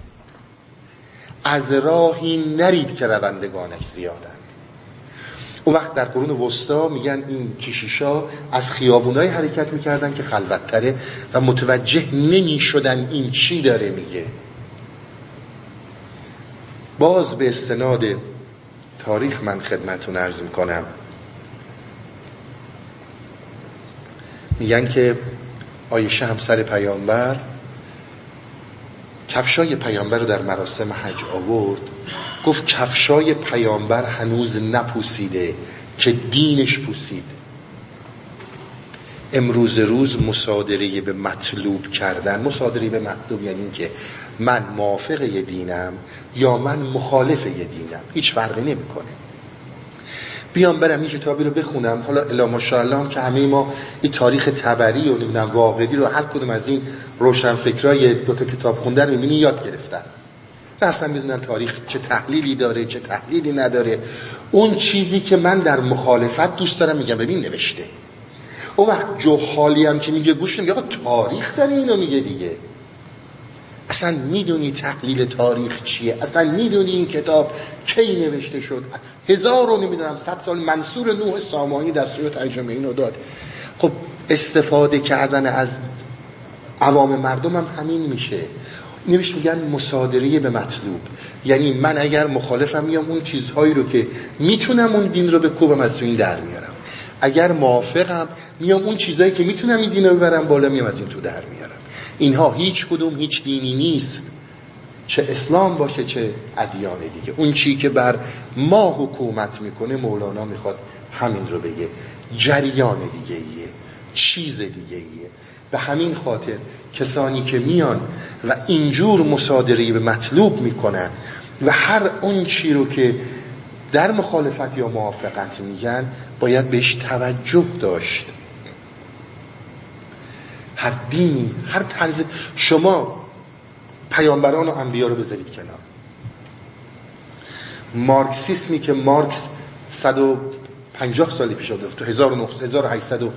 از راهی نرید که روندگانش زیادن. اون وقت در قرون وسطا میگن این کشیشا از خیابونای حرکت میکردن که خلوت‌تره و متوجه نمیشدن این چی داره میگه. باز به استناد تاریخ من خدمتون عرض میکنم، میگن که عایشه همسر پیامبر کفشای پیامبر رو در مراسم حج آورد، گفت کفشای پیامبر هنوز نپوسیده که دینش پوسید. امروز روز مصادره به مطلوب کردن، مصادره به مطلوب یعنی این که من موافق یه دینم یا من مخالف یه دینم، هیچ فرقی نمیکنه. بیام برم این کتابی رو بخونم، حالا الا ماشاءالله که همه ما این تاریخ طبری و نمیدونم واقعی رو هر کدوم از این روشنفکرای دو تا کتاب خوندن میبینی یاد گرفتن، نه اصلا میدونن تاریخ چه تحلیلی داره چه تحلیلی نداره. اون چیزی که من در مخالفت دوست دارم میگم ببین نوشته. اون وقت جهالی هم که میگه گوش نمیگه، تاریخ داره اینو میگه دیگه. اصلا میدونی تحلیل تاریخ چیه؟ اصلا میدونی این کتاب کی نوشته شد؟ 100 سال منصور نوح سامانی دستور ترجمه اینو داد. خب استفاده کردن از عوام مردم هم همین میشه. نمیشه میگن مصادره به مطلوب، یعنی من اگر مخالفم میام اون چیزهایی رو که میتونم اون دین رو بکوبم از تو این در میارم، اگر موافقم میام اون چیزهایی که میتونم این دین رو ببرم بالا میام از این تو در میارم. اینها هیچ کدوم هیچ دینی نیست، چه اسلام باشه چه ادیان دیگه. اون چی که بر ما حکومت میکنه، مولانا میخواد همین رو بگه، جریان دیگه ایه، چیز دیگه ایه. به همین خاطر کسانی که میان و اینجور مصادره به مطلوب میکنن و هر اون چی رو که در مخالفت یا موافقت میگن باید بهش توجه داشت. هر دینی، هر طرز، شما پیامبران و انبیا رو بذارید کنار، مارکسیسمی که مارکس 150 سال پیش بود، تو 1840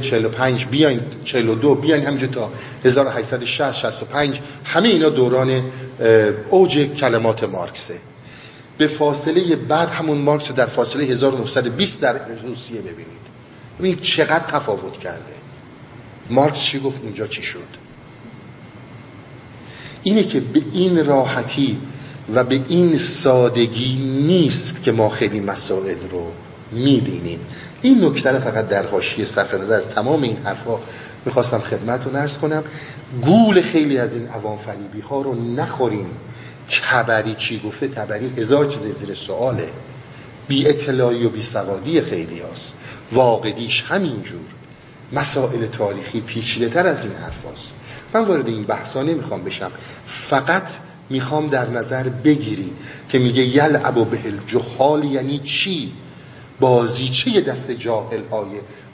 45 بیاین 42 بیاین همینجا تا 1860 65 همه اینا دوران اوج کلمات مارکسه. به فاصله بعد همون مارکس در فاصله 1920 در روسیه ببینید، ببینید چقدر تفاوت کرده. مارکس چی گفت، اونجا چی شد. اینه که به این راحتی و به این سادگی نیست که ما خیلی مسائل رو میبینیم. این نکته فقط در حاشیه صرف نظر از تمام این حرفا میخواستم خدمتتون عرض کنم. گول خیلی از این عوام فریبی ها رو نخوریم. تبری چی گفته؟ تبری هزار چیز زیر سواله، بی اطلاعی و بی سوادی خیلی هاست، واقعیش همینجور، مسائل تاریخی پیچیده تر از این حرف هاست. من وارد این بحثا نمیخوام بشم، فقط میخوام در نظر بگیری که میگه یلعب و بهل جهال یعنی چی؟ بازیچه دست جاهل های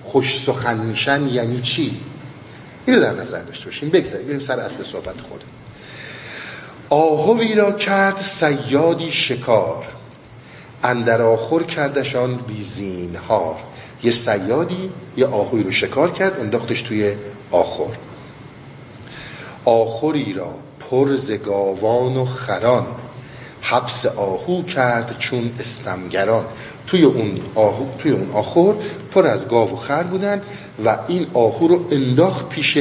خوش سخن میشن یعنی چی؟ اینو در نظر داشته باشیم. بگذاریم بریم سر اصل صحبت خودم. آهوی را کرد صیادی شکار، اندر آخور کردشان بی زینهار. یه صیادی یه آهوی رو شکار کرد، انداختش توی آخور. آخوری را پر ز گاوان و خران، حبس آهو کرد چون استمگران. توی اون آخور پر از گاو و خر بودن و این آهو رو انداخت پیش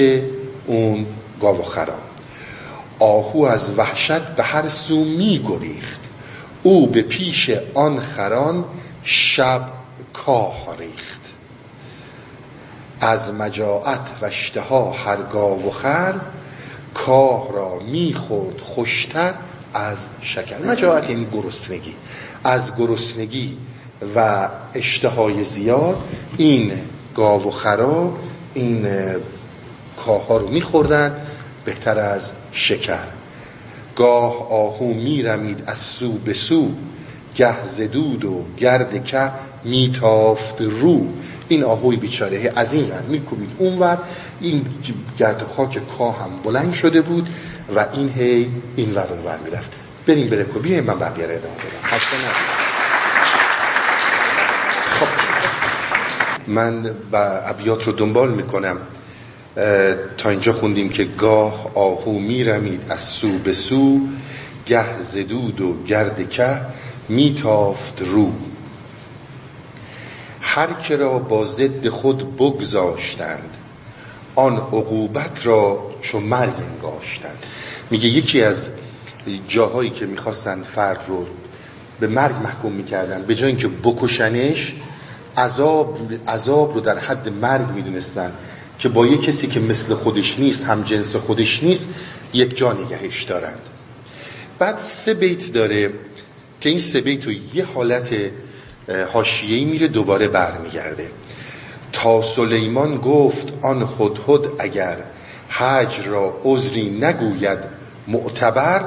اون گاو و خران. آهو از وحشت به هر سو می گریخت، او به پیش آن خران شب کاه ریخت. از مجاعت و اشتها هر گاو و خر، کاه را می خورد خوشتر از شکر. مجاعت یعنی گرسنگی، از گرسنگی و اشتهای زیاد این گاو و خرا این کاه ها رو می خوردن بهتر از شکر. گاه آهو می رمید از سو به سو، گه زدود و گرد که می تافت رو. این آهوی بیچاره از این ور می کوبید اون ور، این گرد خاک کاه هم بلند شده بود و این هی این ور اون ور می رفت. بریم بره کوبیه من بقیه را ادامه بدم. حتی خب من ابیات رو دنبال می کنم. تا اینجا خوندیم که گاه آهو می رمید از سو به سو، گه زدود و گرد که می تافت رو. هر که را با ضد خود بگذاشتند، آن عقوبت را چو مرگ انگاشتند. میگه یکی از جاهایی که میخواستن فرد رو به مرگ محکوم میکردن، به جای اینکه بکشنش عذاب رو در حد مرگ میدونستن که با یک کسی که مثل خودش نیست، هم جنس خودش نیست، یک جا نگهش دارند. بعد سه بیت داره که این سه بیت رو یه حالت حاشیه‌ای میره دوباره برمیگرده. تا سلیمان گفت آن هدهد اگر، هجر را عذری نگوید معتبر.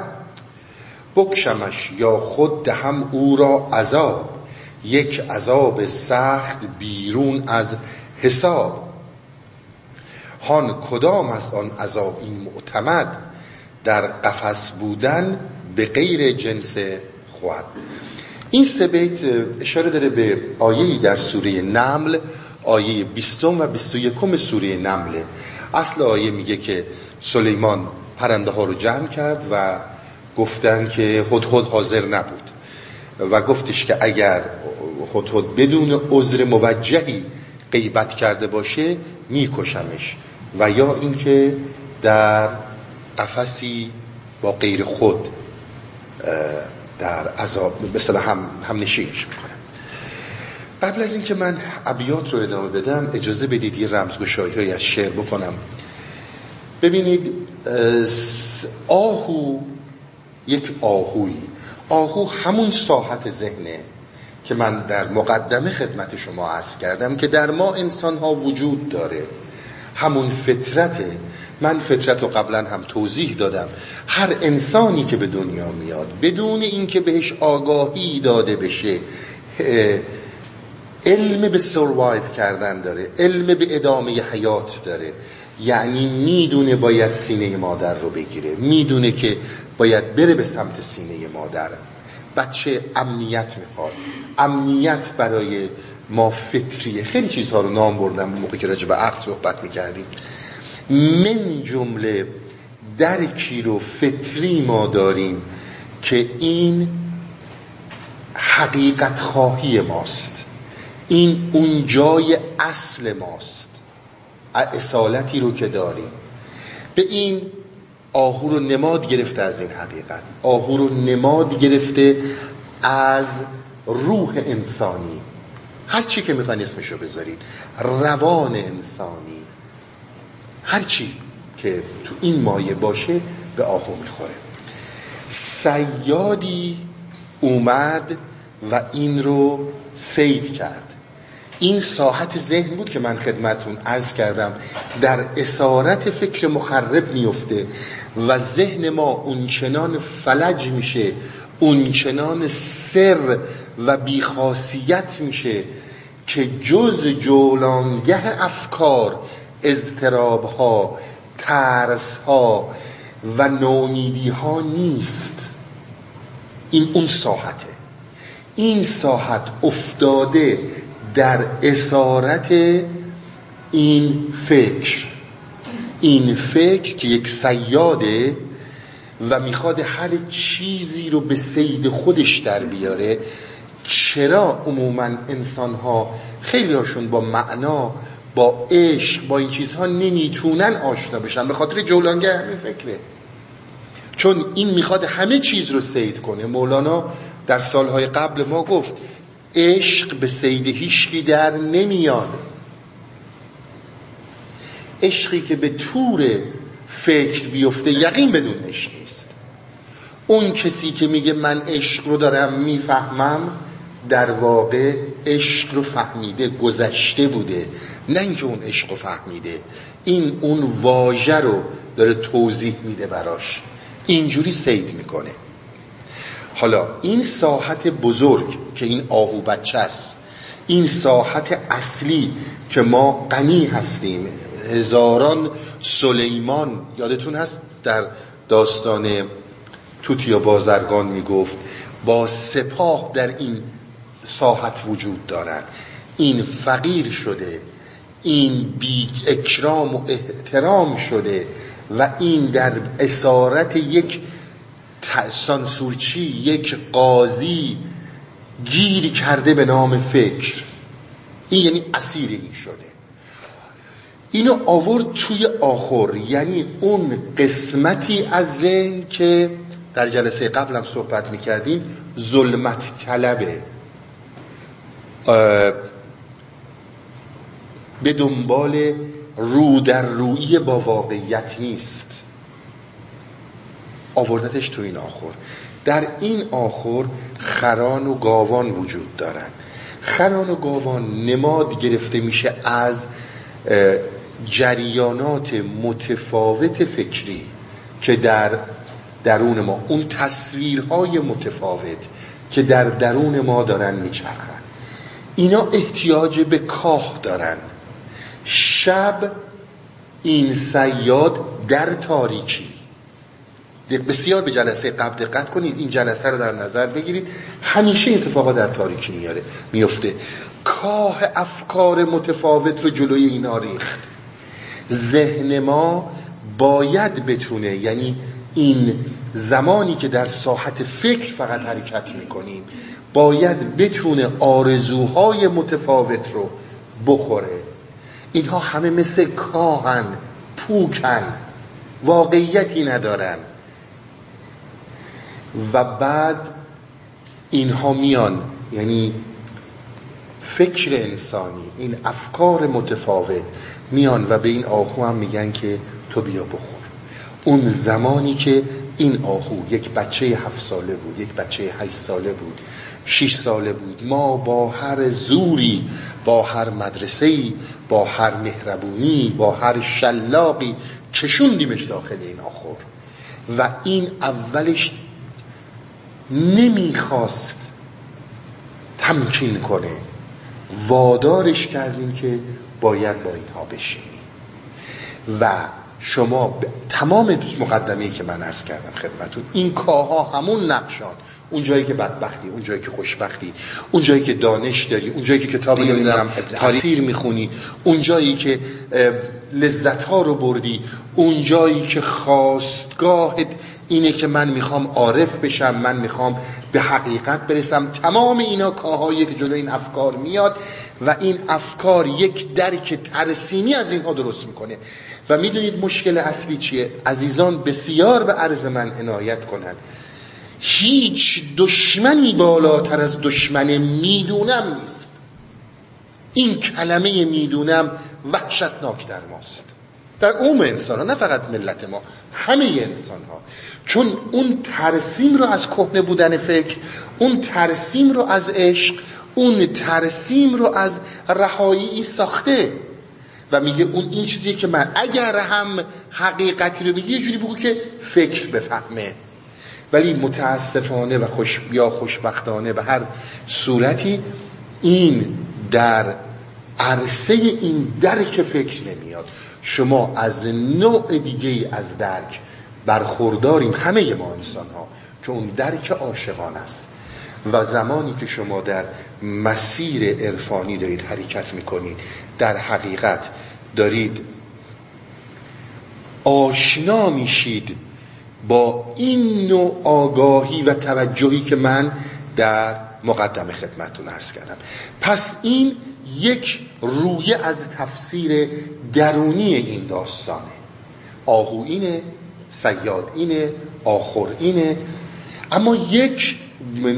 بکشمش یا خود دهم او را عذاب، یک عذاب سخت بیرون از حساب. هان کدام از آن عذاب این معتمد، در قفس بودن به غیر جنس خود. این سه بیت اشاره داره به آیه‌ای در سوره نمل، آیه 20 و 21 سوره نمل. اصل آیه میگه که سلیمان پرنده ها رو جمع کرد و گفتن که هدهد حاضر نبود و گفتش که اگر هدهد بدون عذر موجهی غیبت کرده باشه میکشمش، و یا اینکه در قفسی با غیر خود در عذاب مثلا هم نشینش میکنم. قبل از اینکه من ابیات رو ادامه بدم اجازه بدید یه رمزگشایی‌هایی از شعر بکنم. ببینید آهو یک آهویی، آهو همون ساحت ذهنه که من در مقدمه خدمت شما عرض کردم که در ما انسان‌ها وجود داره، همون فطرته. من فطرت رو قبلا هم توضیح دادم. هر انسانی که به دنیا میاد بدون اینکه بهش آگاهی داده بشه، علم به سروایو کردن داره، علم به ادامه حیات داره. یعنی میدونه باید سینه مادر رو بگیره، میدونه که باید بره به سمت سینه مادر. بچه امنیت میخواد، امنیت برای ما فطریه. خیلی چیزها رو نام بردم موقع که راجع به عقل صحبت میکردیم. من جمله درکی رو فطری ما داریم که این حقیقت خواهی ماست، این اون جای اصل ماست، اصالتی رو که داریم. به این آهو رو نماد گرفته از این حقیقت، آهو رو نماد گرفته از روح انسانی، هر چی که میخواین اسمشو بذارید، روان انسانی، هر چی که تو این مایه باشه به آهو میخوره. صیادی اومد و این رو صید کرد. این ساحت ذهن بود که من خدمتون عرض کردم در اسارت فکر مخرب میفته و ذهن ما اونچنان فلج میشه، اونچنان سر و بیخاصیت میشه که جز جولانگه افکار، اضطرابها، ترسها و نومیدیها نیست. این اون ساحته. این ساحت افتاده در اسارت این فکر، این فکر که یک صیاده و میخواد هر چیزی رو به صید خودش در بیاره. چرا عموما انسانها خیلی هاشون با معنا، با عشق، با این چیزها نمیتونن آشنا بشن؟ به خاطر جولانگه همین فکره، چون این میخواد همه چیز رو صید کنه. مولانا در سالهای قبل ما گفت عشق به صید هیچکی در نمیاد. عشقی که به طور فکر بیفته یقین بدون عشق نیست. اون کسی که میگه من عشق رو دارم میفهمم، در واقع عشق رو فهمیده گذشته بوده، نه اینکه اون عشق رو فهمیده. این اون واژه رو داره توضیح میده براش، اینجوری صید میکنه. حالا این ساحت بزرگ که این آهو بچه است، این ساحت اصلی که ما غنی هستیم، هزاران سلیمان یادتون هست در داستان توتی و بازرگان میگفت با سپاه در این ساحت وجود دارن. این فقیر شده، این بی اکرام و احترام شده و این در اسارت یک سانسورچی، یک قاضی گیر کرده به نام فکر. این یعنی اسیر این شده. اینو آورد توی آخر، یعنی اون قسمتی از ذهن که در جلسه قبل هم صحبت میکردیم، ظلمت طلبه، به دنبال رو در رویی با واقعیت نیست. آوردتش تو این آخر. در این آخر خران و گاوان وجود دارن. خران و گاوان نماد گرفته میشه از جریانات متفاوت فکری که در درون ما، اون تصویرهای متفاوت که در درون ما دارن میچرخن. اینا احتیاج به کاه دارن. شب این صیاد در تاریکی، بسیار به جلسه قبل دقت کنید، این جلسه رو در نظر بگیرید، همیشه اتفاقا در تاریکی میفته. کاه افکار متفاوت رو جلوی اینا ریخت. ذهن ما باید بتونه، یعنی این زمانی که در ساحت فکر فقط حرکت میکنیم، باید بتونه آرزوهای متفاوت رو بخوره. اینها همه مثل کاهن، پوکن، واقعیتی ندارن. و بعد اینها میان، یعنی فکر انسانی، این افکار متفاوت میان و به این آهو هم میگن که تو بیا بخور. اون زمانی که این آهو یک بچه 7 ساله بود، یک بچه 8 ساله بود، 6 ساله بود، ما با هر زوری، با هر مدرسه‌ای، با هر مهربونی، با هر شلاقی چشوندیمش داخل این آخر. و این اولش نمیخواست تمکین کنه، وادارش کردیم که باید با اینها بشینی. و شما تمام مقدمه‌ای که من عرض کردم خدمتون، این کاها همون نقشان، اون جایی که بدبختی، اون جایی که خوشبختی، اون جایی که دانش داری، اون جایی که کتاب نمیدونم تاثیر میخونی، اون جایی که لذت ها رو بردی، اون جایی که خواستگاهت اینه که من میخوام عارف بشم، من میخوام به حقیقت برسم. تمام اینا کاهایی که جلو این افکار میاد و این افکار یک درک ترسیمی از اینها درست میکنه. و میدونید مشکل اصلی چیه؟ عزیزان بسیار به عرض من عنایت کنن، هیچ دشمنی بالاتر از دشمن میدونم نیست. این کلمه میدونم وحشتناک در ماست، در عموم انسان ها، نه فقط ملت ما، همه انسان ها. چون اون ترسیم رو از کهنه بودن فکر، اون ترسیم رو از عشق، اون ترسیم رو از رهایی ساخته و میگه اون این چیزیه که من اگر هم حقیقتی رو میگه یه جوری بگو که فکر بفهمه. ولی متاسفانه و خوشبختانه به هر صورتی این در عرصه این درک فکر نمیاد. شما از نوع دیگه از درک برخورداریم، همه ما انسان ها، که اون درک عاشقانه است. و زمانی که شما در مسیر عرفانی دارید حرکت میکنید، در حقیقت دارید آشنا میشید با این نوع آگاهی و توجهی که من در مقدمه خدمتتون عرض کردم. پس این یک رویه از تفسیر درونی این داستانه. آهو اینه، صیاد اینه، آخر اینه. اما یک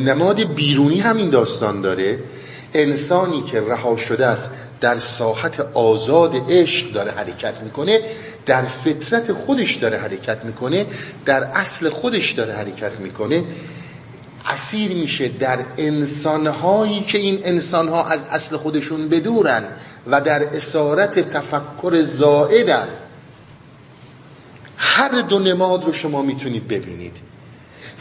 نماد بیرونی هم این داستان داره. انسانی که رها شده است، در ساحت آزاد عشق داره حرکت میکنه، در فطرت خودش داره حرکت میکنه، در اصل خودش داره حرکت میکنه، اسیر میشه در انسانهایی که این انسانها از اصل خودشون بدورن و در اسارت تفکر زائدن. هر دو نماد رو شما میتونید ببینید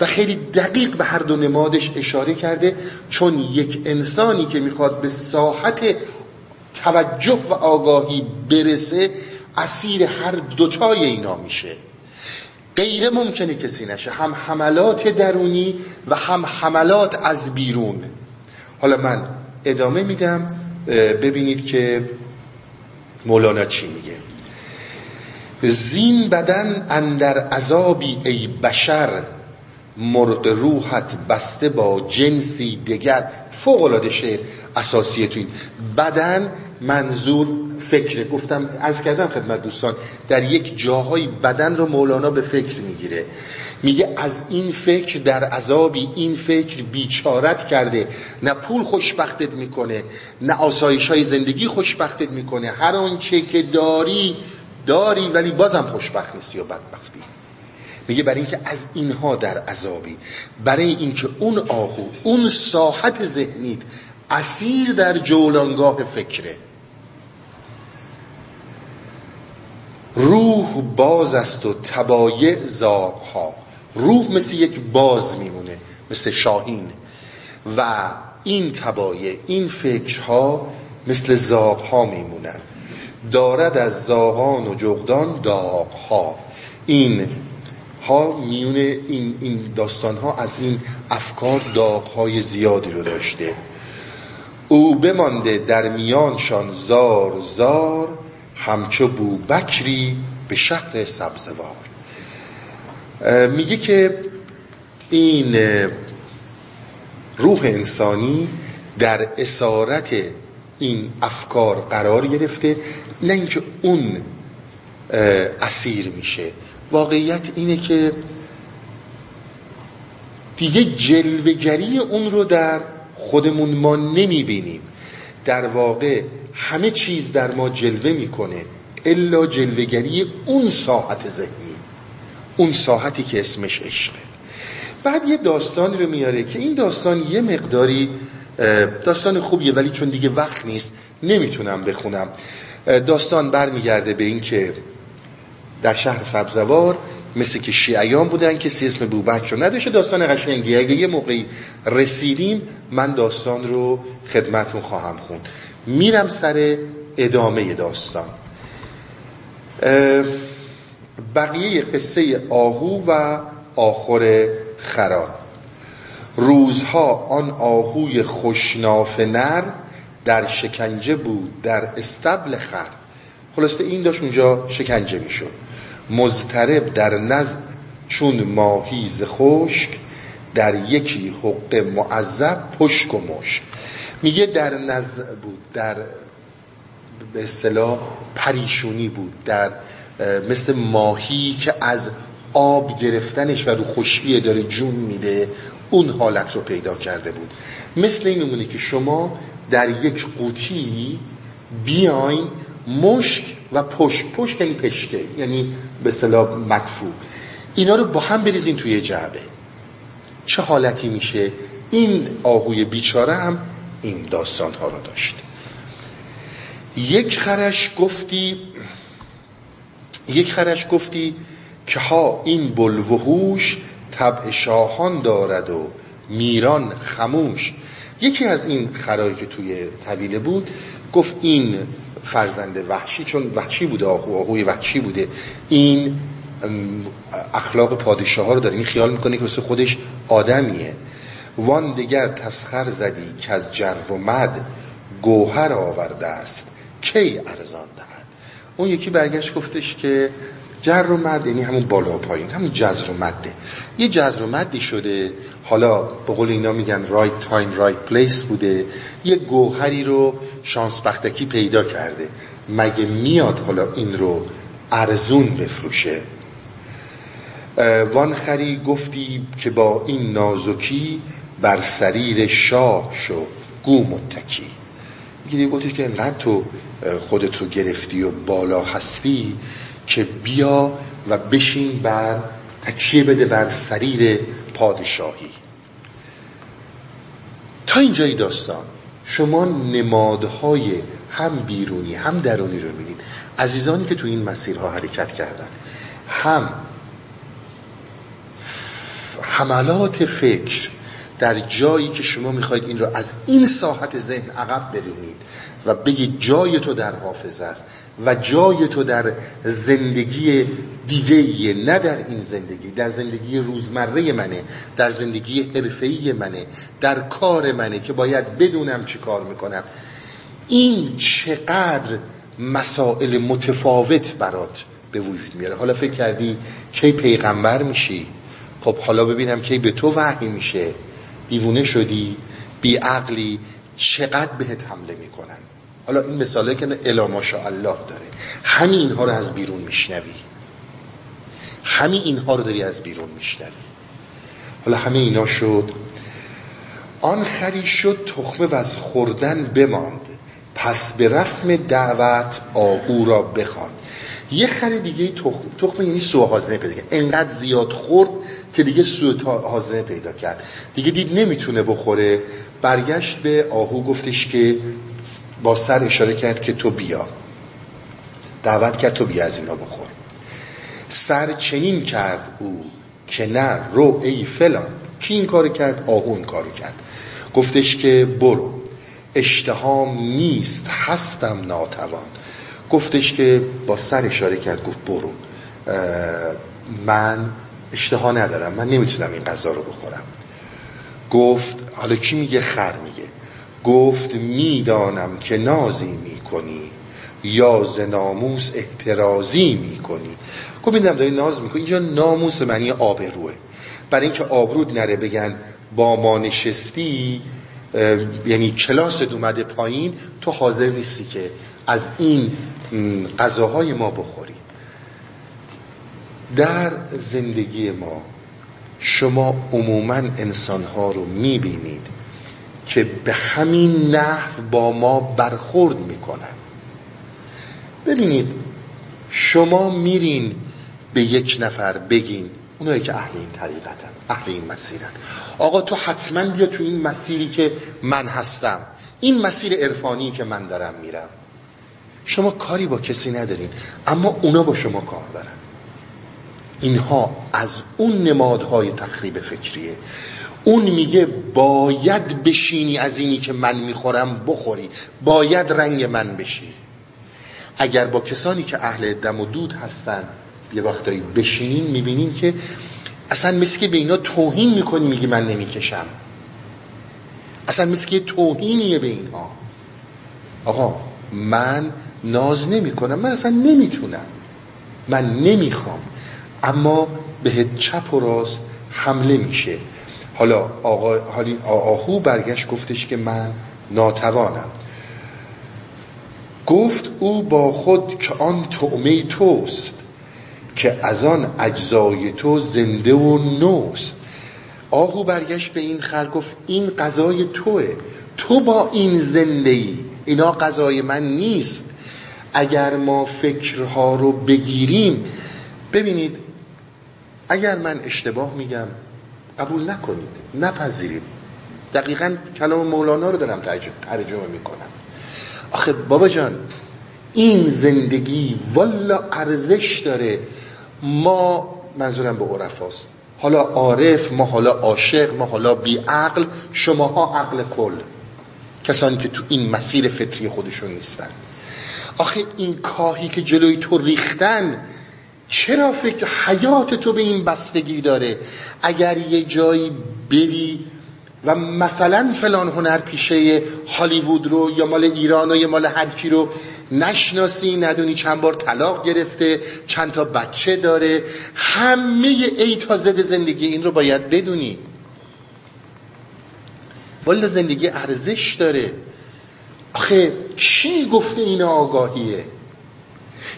و خیلی دقیق به هر دو نمادش اشاره کرده، چون یک انسانی که میخواد به ساحت توجه و آگاهی برسه اسیر هر دوتای اینا میشه. غیر ممکنه کسی نشه، هم حملات درونی و هم حملات از بیرون. حالا من ادامه میدم ببینید که مولانا چی میگه. زین بدن اندر عذابی ای بشر، مرغ روحت بسته با جنسی دگر. فوق‌العاده شعر اساسیه تو این بدن. منظور فکر، گفتم عرض کردم خدمت دوستان، در یک جاهای بدن رو مولانا به فکر میگیره، میگه از این فکر در عذابی، این فکر بیچارت کرده، نه پول خوشبختت میکنه، نه آسایش‌های زندگی خوشبختت میکنه، هر آنچه که داری ولی بازم خوشبخت نیستی و بدبختی. میگه برای اینکه از اینها در عذابی، برای اینکه اون آهو، اون ساحت ذهنیت اسیر در جولانگاه فکره. روح باز است و تبایع زاغ‌ها. روح مثل یک باز میمونه، مثل شاهین، و این تبایع، این فکرها مثل زاغ‌ها میمونن. دارد از زاغان و جغدان داغ‌ها. این ها میونه این داستان ها از این افکار داغ‌های زیادی رو داشته. او بمانده در میانشان زار زار، همچو بوبکری به شهر سبزوار. میگه که این روح انسانی در اسارت این افکار قرار گرفته، نه اینکه اون اسیر میشه. واقعیت اینه که دیگه جلوه‌گری اون رو در خودمون ما نمیبینیم. در واقع همه چیز در ما جلوه میکنه الا جلوه‌گری اون ساحت ذهنی، اون ساحتی که اسمش عشقه. بعد یه داستانی رو میاره که این داستان یه مقداری داستان خوبیه، ولی چون دیگه وقت نیست نمیتونم بخونم. داستان برمیگرده به این که در شهر سبزوار مثل که شیعیان بودن که سی اسم بوبکر رو نداشته. داستان قشنگی، اگه یه موقعی رسیدیم من داستان رو خدمتون خواهم خوند. میرم سر ادامه داستان. بقیه قصه آهو و آخر خران. روزها آن آهوی خوشناف نر، در شکنجه بود در استبل خر. خلاصه این داشت اونجا شکنجه میشد. مضطرب در نزع چون ماهی ز خشک، در یکی حق معذب پشک و مش. میگه در نزع بود، در به اصطلاح پریشونی بود، در مثل ماهی که از آب گرفتنش و رو خشکی داره جون میده، اون حالت رو پیدا کرده بود. مثل این میمونه که شما در یک قوطی بیاین مشک و پشک یعنی پشته، یعنی به اصطلاح مدفوع، اینا رو با هم بریزین توی جعبه، چه حالتی میشه؟ این آهوی بیچاره هم این داستان ها رو داشت. یک خرش گفتی که ها این بلوهوش طبع شاهان دارد و میران خموش. یکی از این خرایی که توی طویله بود گفت این فرزند وحشی، چون وحشی بوده، آهوی وحشی بوده، این اخلاق پادشاه ها رو داره، این خیال میکنه که مثل خودش آدمیه. وان دگر تسخر زدی که از جر و مد گوهر آورده است کی ارزان دهد. اون یکی برگشت گفتش که جر و مد یعنی همون بالا و پایین، همون جزر و مده، یه جزر و مدی شده، حالا به قول اینا میگن رایت تایم رایت پلیس بوده، یه گوهری رو شانس بختکی پیدا کرده، مگه میاد حالا این رو ارزون بفروشه؟ وان خری گفتی که با این نازکی بر سریر شاه شو گو متکی. میگه گفتش که نه تو خودت رو گرفتی و بالا هستی که بیا و بشین بر تکیه بده بر سریر پادشاهی. تا اینجای داستان شما نمادهای هم بیرونی هم درونی رو می‌بینید. عزیزانی که تو این مسیرها حرکت کردن هم حملات فکر در جایی که شما میخواید این رو از این ساحت ذهن عقب برونید و بگید جای تو در حافظه است و جای تو در زندگی دیگه‌ایه، نه در این زندگی، در زندگی روزمره منه، در زندگی حرفه‌ای منه، در کار منه که باید بدونم چی کار میکنم. این چقدر مسائل متفاوت برات به وجود میاره. حالا فکر کردی کی پیغمبر میشی؟ خب حالا ببینم کی به تو وحی میشه. دیوونه شدی؟ بی عقلی؟ چقدر بهت حمله میکنن. حالا این مثاله که الا ماشاءالله داره، همین اینها رو از بیرون میشنوی، همین اینها رو داری از بیرون میشنوی. حالا همه اینا شد. آن خری شد تخمه و از خوردن بماند، پس به رسم دعوت آهو را بخواند. یه خری دیگه تخمه یعنی سوء هاضمه پیدا کرد، انقدر زیاد خورد که دیگه سوء هاضمه پیدا کرد، دیگه دید نمیتونه بخوره، برگشت به آهو گفتش که با سر اشاره کرد که تو بیا، دعوت کرد تو بیا از اینا بخور. سر چنین کرد او که نه رو ای فلان. کی این کار کرد؟ آهو این کار کرد، گفتش که برو، اشتهام نیست هستم ناتوان. گفتش که با سر اشاره کرد، گفت برو، من اشتها ندارم، من نمیتونم این غذا رو بخورم. گفت حالا کی میگه؟ خر میگه. گفت میدانم که نازی میکنی یا ز ناموس احترازی میکنی. گفت میدونم داری ناز میکنی، اینجا ناموس معنی آبروه، برای اینکه آبرود نره بگن با ما نشستی یعنی کلاست اومده پایین، تو حاضر نیستی که از این غذاهای ما بخوری. در زندگی ما شما عموماً انسانها رو میبینید که به همین نحو با ما برخورد میکنن. ببینید شما میرین به یک نفر بگین، اونایی که اهل این طریقتن، اهل این مسیرن، آقا تو حتما بیا تو این مسیری که من هستم، این مسیر عرفانی که من دارم میرم. شما کاری با کسی ندارین اما اونا با شما کار دارن. اینها از اون نمادهای تخریب فکریه. اون میگه باید بشینی از اینی که من میخورم بخوری، باید رنگ من بشی. اگر با کسانی که اهل دم و دود هستن یه وقتایی بشینین میبینین که اصلا مثل که به اینا توهین میکنی، میگی من نمیکشم، اصلا مثل که توهینیه به اینها. آقا من ناز نمیکنم، من اصلا نمیتونم، من نمیخوام، اما بهت چپ و راست حمله میشه. حالا آهو برگشت گفتش که من ناتوانم. گفت او با خود که آن طعمه توست که از آن اجزای تو زنده و نوست. آهو برگشت به این خر گفت این غذای توه، تو با این زنده ای، اینا غذای من نیست. اگر ما فکرها رو بگیریم، ببینید اگر من اشتباه میگم قبول نکنید، نپذیرید. دقیقاً کلام مولانا رو دارم ترجمه میکنم. آخه بابا جان این زندگی والا ارزش داره. ما، منظورم به عرفاست، حالا عارف، ما حالا عاشق، ما حالا بی عقل، شماها عقل کل، کسانی که تو این مسیر فطری خودشون نیستن. آخه این کاهی که جلوی تو ریختن، چرا فکر حیات تو به این بستگی داره؟ اگر یه جایی بری و مثلا فلان هنرپیشه هالیوود رو یا مال ایران و یا مال هرکی رو نشناسی، ندونی چند بار طلاق گرفته، چند تا بچه داره، همه ای تا زد زندگی این رو باید بدونی. والا زندگی ارزش داره. آخه چی گفته این آگاهیه؟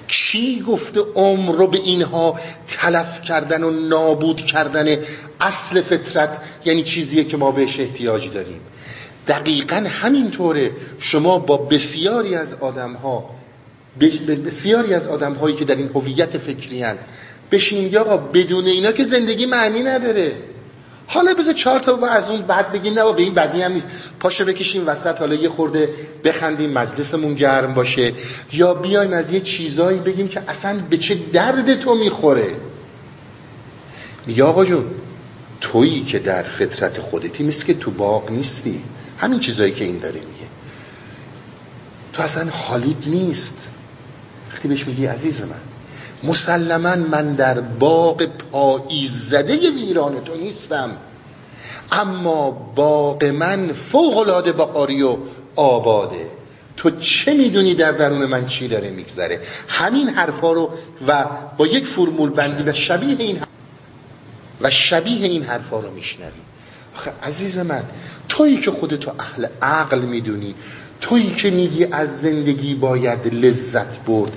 چی گفته عمر رو به اینها تلف کردن و نابود کردن اصل فطرت یعنی چیزیه که ما بهش احتیاج داریم؟ دقیقاً همینطوره. شما با بسیاری از آدم‌ها، بسیاری از آدم‌هایی که در این هویت فکری هستند، بشین آقا بدون اینا که زندگی معنی نداره. حالا بذار چهار تا با از اون بعد بگین، نه با به این بدی هم نیست، پاشو بکشیم وسط، حالا یه خورده بخندیم مجلسمون گرم باشه، یا بیایم از یه چیزایی بگیم که اصلا به چه درد تو میخوره. میگه آقا جون تویی که در فطرت خودتی، مثل که تو باغ نیستی، همین چیزایی که این داره میگه، تو اصلا حالیت نیست. وقتی بهش میگی عزیز من، مسلماً من در باغ پاییز زده ویران تو نیستم، اما باغ من فوق‌العاده بهاری و آباده، تو چه میدونی در درون من چی داره میگذره؟ همین حرفا رو و با یک فرمول بندی و شبیه این حرفا رو میشنوی. آخه عزیز من، تویی که خودتو اهل عقل میدونی، تویی که میگی از زندگی باید لذت برد،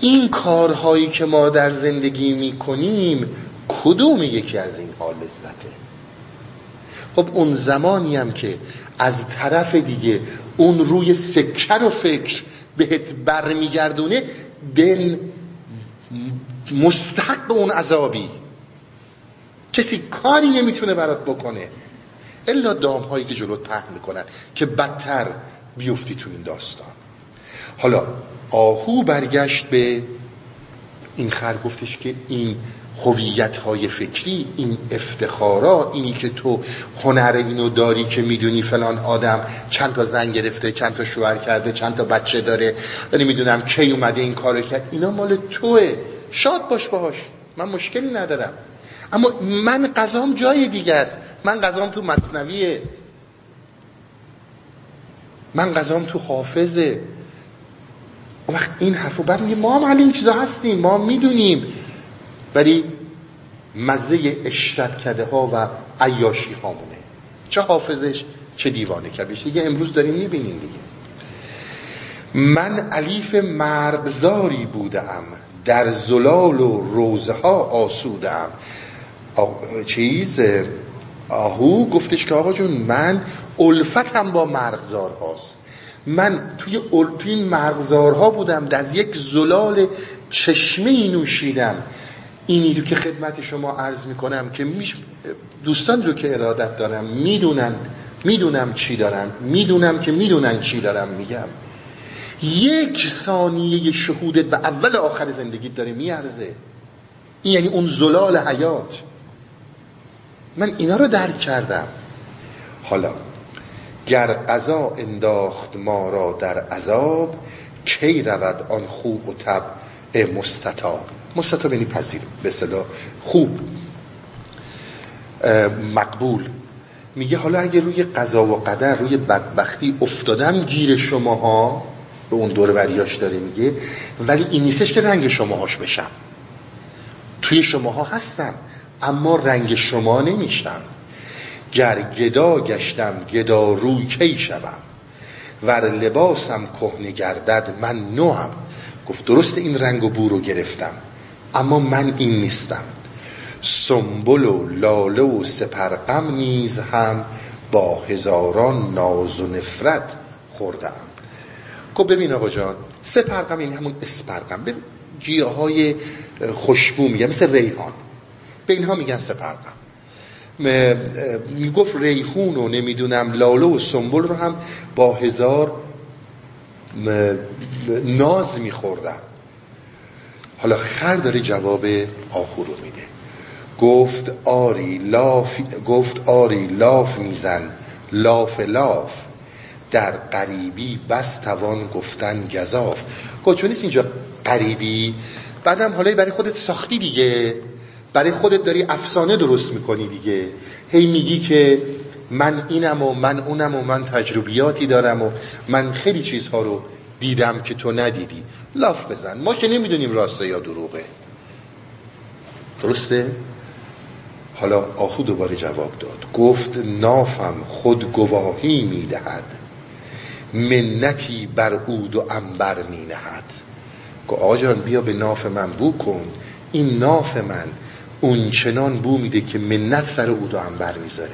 این کارهایی که ما در زندگی میکنیم کدوم یکی از این حال لذته؟ خب اون زمانی هم که از طرف دیگه اون روی سکه رو فکر بهت برمیگردونه، دل مستحق اون عذابی، کسی کاری نمیتونه برات بکنه الا دامهایی که جلوت پهن میکنن که بدتر بیفتی تو این داستان. حالا آهو برگشت به این خر گفتش که این هویت‌های فکری، این افتخارا، اینی که تو هنر اینو داری که میدونی فلان آدم چند تا زن گرفته، چند تا شوهر کرده، چند تا بچه داره، نمیدونم کی اومده این کارو کرد، اینا مال توئه، شاد باش باهاش، من مشکلی ندارم. اما من قضام جای دیگه است، من قضام تو مثنویه، من قضام تو حافظه. اون وقت این حرفو بعد میگه ما هم علی این چیزا هستیم، ما میدونیم، ولی مزه اشرت کده ها و عیاشی هامونه، چه حافظش چه دیوانه کبیش، دیگه امروز داریم میبینیم دیگه. من الیف مرغزاری بودم، در زلال و روزه ها آسودم. آهو گفتش که آقا جون من الفتم با مرغزار هاست، من توی این مرغزارها بودم، از یک زلال چشمه نوشیدم. اینی رو که خدمت شما عرض میکنم که دوستان رو که ارادت دارم میدونم چی دارم، میدونم که میدونن چی دارم میگم. یک ثانیه شهودت به اول آخر زندگیت داره میارزه، این یعنی اون زلال حیات. من اینا رو درک کردم. حالا گر قضا انداخت ما را در عذاب، کی رود آن خوب و طبع مستطاب. مستطاب یعنی پذیر، به صدا خوب، مقبول. میگه حالا اگه روی قضا و قدر، روی بدبختی افتادم گیر شماها، به اون دور وریاش داره میگه، ولی این نیستش که رنگ شماهاش بشم، توی شماها هستم اما رنگ شما نمیشم. گر گدا گشتم گدا روی کی شوم، ور لباسم کهنه گردد من نوم. گفت درست این رنگ و بو رو گرفتم اما من این نیستم. سنبل و لاله و سپرغم نیز هم با هزاران ناز و نفرت خوردم. گفت ببین آقا جان، سپرغم این همون اسپرغم، ببین گیاهای خوشبو میگن مثل ریحان، به اینها میگن سپرغم. میگفت ریحون و نمیدونم لاله و سنبل رو هم با هزار ناز میخوردم. حالا خر داره جواب آهو رو میده. گفت آری لاف میزن لاف لاف، در قریبی بس توان گفتن گزاف. گفت چون نیست اینجا قریبی، بعدم حالا برای خودت ساختی دیگه، برای خودت داری افسانه درست میکنی دیگه، هی میگی که من اینم و من اونم و من تجربیاتی دارم و من خیلی چیزها رو دیدم که تو ندیدی. لاف بزن، ما که نمیدونیم راسته یا دروغه، درسته؟ حالا آهو دوباره جواب داد. گفت نافم خود گواهی میدهد، منتی بر عود و عنبر مینهد. گفت آقا جان بیا به ناف من بو کن، این ناف من اونچنان بو میده که منت سر عود و عنبر میذاره.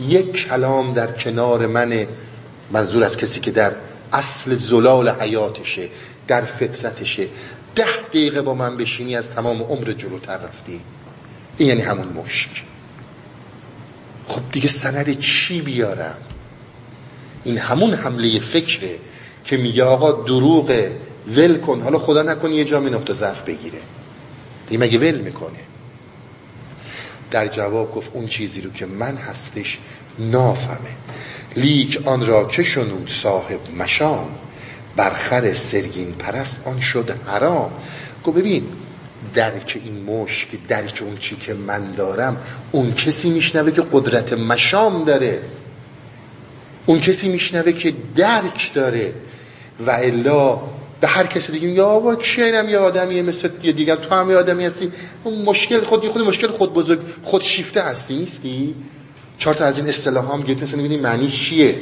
یک کلام در کنار منه، منظور از کسی که در اصل زلال حیاتشه، در فطرتشه. 10 دقیقه با من بشینی از تمام عمر جلوتر رفتی. این یعنی همون مشک. خب دیگه سند چی بیارم؟ این همون حمله فکره که میگه آقا دروغه، ول کن، حالا خدا نکنه یه جا می نقطه ضعف بگیره، دیگه مگه ول میکنه؟ در جواب گفت اون چیزی رو که من هستش نافمه. لیک آن را که شنود صاحب مشام، برخر سرگین پرست آن شد حرام. گفت ببین درک این مشک، درک اون چی که من دارم، اون کسی میشنوه که قدرت مشام داره، اون کسی میشنوه که درک داره. و الا به هر کسی دیگه میگه آبا چه اینم یه آدمیه مثل یه دیگر، تو هم یه آدمی هستی، اون مشکل خود مشکل خود بزرگ، خود شیفته هستی، نیستی؟ 4 تا از این اصطلاح هم گرفت، مثلا میبینی معنی چیه،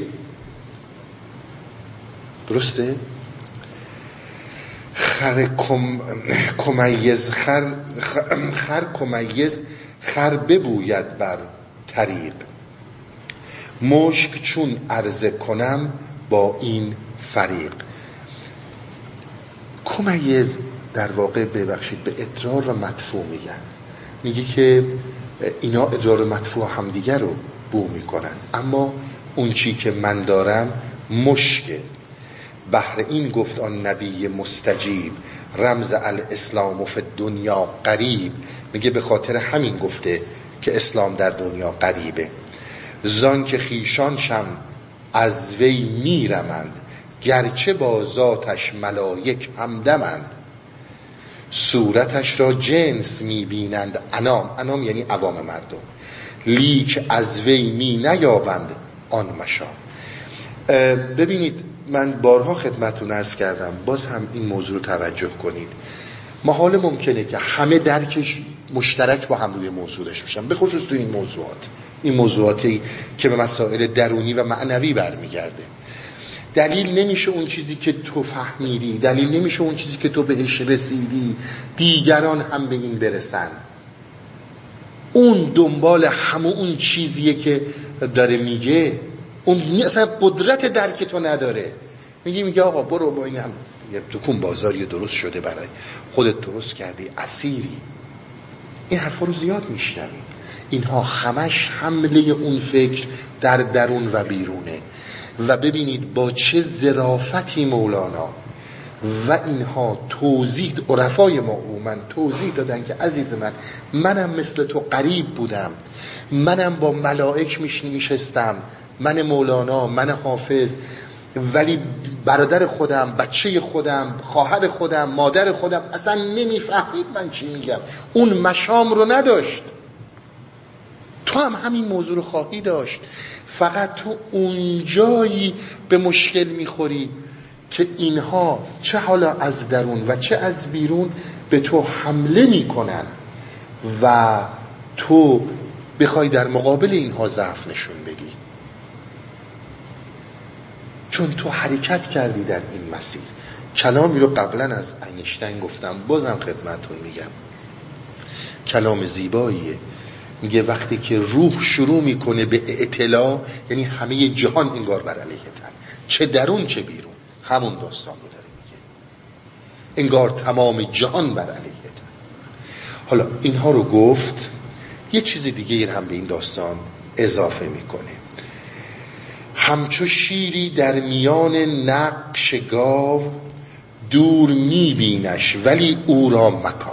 درسته؟ خر ببوید بر طریق، مشک چون عرضه کنم با این فریق. کمیز در واقع ببخشید به ادرار و مدفوع میگن، میگی که اینا ادرار و مدفوع همدیگر رو بو میکنن، اما اون چی که من دارم مشکه. بهر این گفت آن نبی مستجیب، رمز الاسلام و فی دنیا قریب. میگه به خاطر همین گفته که اسلام در دنیا قریبه. زان که خیشانشم از وی میرمند، گرچه با ذاتش ملائک همدمند. صورتش را جنس میبینند انام، انام یعنی عوام مردم، لیک از وی می نیابند آن مشام. ببینید من بارها خدمتتون عرض کردم، باز هم این موضوع رو توجه کنید. محال ممکنه که همه درکش مشترک با هم روی موضوع داشته باشن، به خصوص تو این موضوعاتی که به مسائل درونی و معنوی برمیگرده. دلیل نمیشه اون چیزی که تو فهمیدی، دلیل نمیشه اون چیزی که تو بهش رسیدی دیگران هم به این برسن. اون دنبال همون چیزیه که داره میگه، اون اصلا قدرت درک تو نداره. میگه آقا برو با این هم یه دکون بازاری درست شده برای خودت درست کردی، اسیری. این حرفا رو زیاد میشنویم. اینها همش حمله اون فکر در درون و بیرونه. و ببینید با چه ظرافتی مولانا و اینها توضیح، عرفای ما عموما توضیح دادن که عزیز من، منم مثل تو قریب بودم، منم با ملائک میشستم، من مولانا، من حافظ، ولی برادر خودم، بچه خودم، خواهر خودم، مادر خودم اصلا نمیفهمید من چی میگم، اون مشام رو نداشت. تو هم همین موضوع رو خواهی داشت، فقط تو اونجایی به مشکل میخوری که اینها چه حالا از درون و چه از بیرون به تو حمله میکنن و تو بخوای در مقابل اینها ضعف نشون بدی، چون تو حرکت کردی در این مسیر. کلامی رو قبلا از اینشتین گفتم، بازم خدمتون میگم، کلام زیباییه. میگه وقتی که روح شروع میکنه به اطلاع، یعنی همه جهان انگار بر علیه تن، چه درون چه بیرون، همون داستان رو داره میگه، انگار تمام جهان بر علیه تن. حالا اینها رو گفت، یه چیز دیگه هم به این داستان اضافه میکنه. همچو شیری در میان نقش گاو، دور میبینش ولی او را مکاو.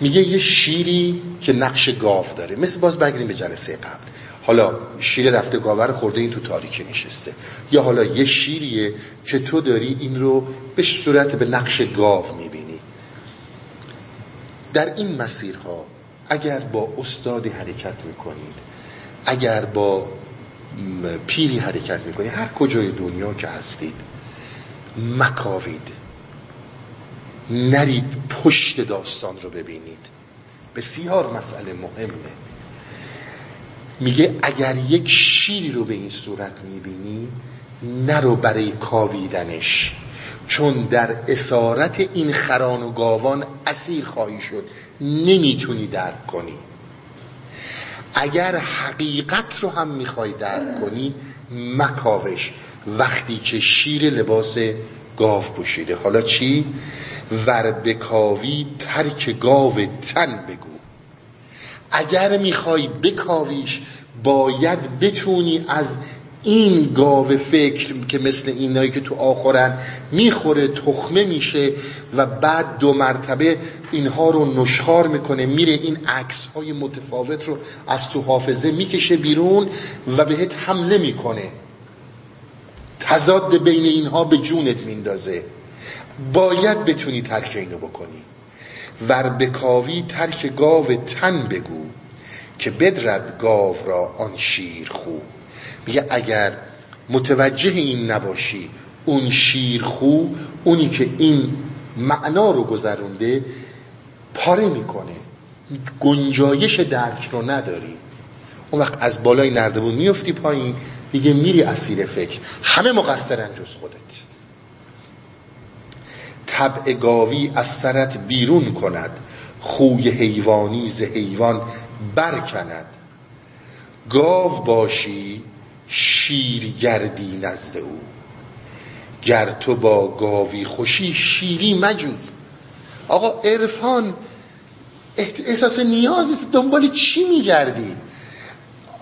میگه یه شیری که نقش گاو داره، مثل باز بگیریم به جلسه قبل، حالا شیر رفته گاور خورده، این تو تاریکی نشسته، یا حالا یه شیریه که تو داری این رو به صورت به نقش گاو میبینی. در این مسیرها اگر با استادی حرکت میکنید، اگر با پیری حرکت میکنید، هر کجای دنیا که هستید، مکاوید، نرید پشت داستان رو ببینید، بسیار مسئله مهمه. میگه اگر یک شیری رو به این صورت میبینی، نرو برای کاویدنش، چون در اسارت این خران و گاوان اسیر خواهی شد، نمیتونی درک کنی. اگر حقیقت رو هم میخوای درک کنی، مکاوش، وقتی که شیر لباس گاو پوشیده. حالا چی؟ ور بکاوی ترک گاو تن بگو. اگر میخوای بکاویش، باید بتونی از این گاو فکر که مثل اینایی که تو آخرن میخوره، تخمه میشه و بعد دو مرتبه اینها رو نشخار میکنه، میره این عکس های متفاوت رو از تو حافظه میکشه بیرون و بهت حمله میکنه، تضاد بین اینها به جونت میندازه. باید بتونی ترک اینو بکنی. ور بکاوی ترک گاو تن بگو، که بدرد گاو را آن شیر خو. میگه اگر متوجه این نباشی، اون شیر خو، اونی که این معنا رو گذرونده، پاره میکنه، گنجایش درک رو نداری. اون وقت از بالای نردبون میفتی پایین، دیگه میری اسیر فکر، همه مقصرن جز خودت. طبع گاوی از سرت بیرون کند، خوی حیوانی ز حیوان برکند. گاو باشی شیر گردی نزد او، گر تو با گاوی خوشی شیری مجوی. آقا عرفان احساس نیاز است، دنبال چی میگردی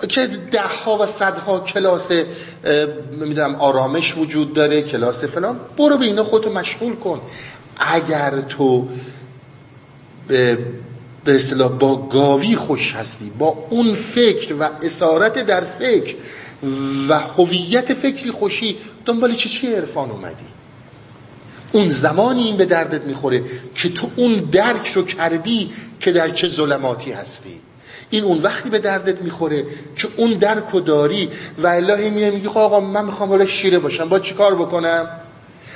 که دهها و صدها کلاس آرامش وجود داره، کلاس فلان، برو به اینا خودتو مشغول کن. اگر تو به اصطلاح با گاوی خوش هستی، با اون فکر و اسارت در فکر و هویت فکری خوشی، دنبال چه عرفان اومدی؟ اون زمانی این به دردت میخوره که تو اون درک رو کردی که در چه ظلماتی هستی. این اون وقتی به دردت میخوره که اون درکو داری. و الهی میگه آقا من میخوام بالا شیره باشم، با چی کار بکنم؟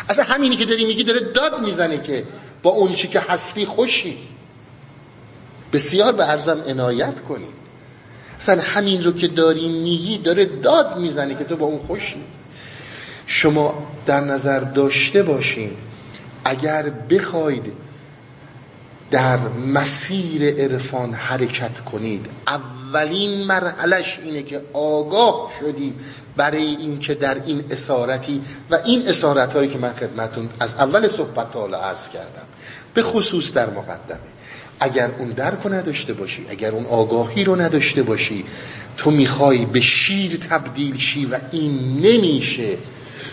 اصلا همینی که داری میگی داره داد میزنه که با اون چی که هستی خوشی. بسیار به عرضم عنایت کنید، اصلا همین رو که داری میگی داره داد میزنه که تو با اون خوشی. شما در نظر داشته باشین اگر بخواید در مسیر عرفان حرکت کنید، اولین مرحلش اینه که آگاه شدی برای این که در این اسارتی و این اسارتهایی که من خدمتون از اول صحبت تا حالا عرض کردم، به خصوص در مقدمه، اگر اون درک نداشته باشی، اگر اون آگاهی رو نداشته باشی، تو میخوای به شیر تبدیل شی و این نمیشه،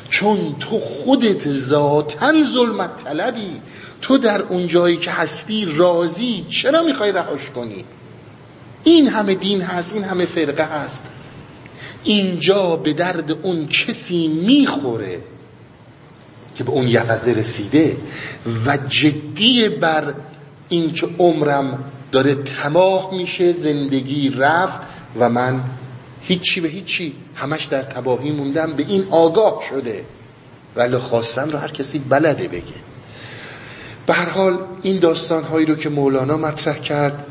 چون تو خودت ذاتن ظلمت طلبی. تو در اون جایی که هستی راضی، چرا میخوای رهاش کنی؟ این همه دین هست، این همه فرقه هست، اینجا به درد اون کسی میخوره که به اون یقظه رسیده و جدی بر این که عمرم داره تباه میشه، زندگی رفت و من هیچی به هیچی، همش در تباهی موندم، به این آگاه شده. ولی خواستن رو هر کسی بلده بگه. به هر حال این داستان هایی رو که مولانا مطرح کرد،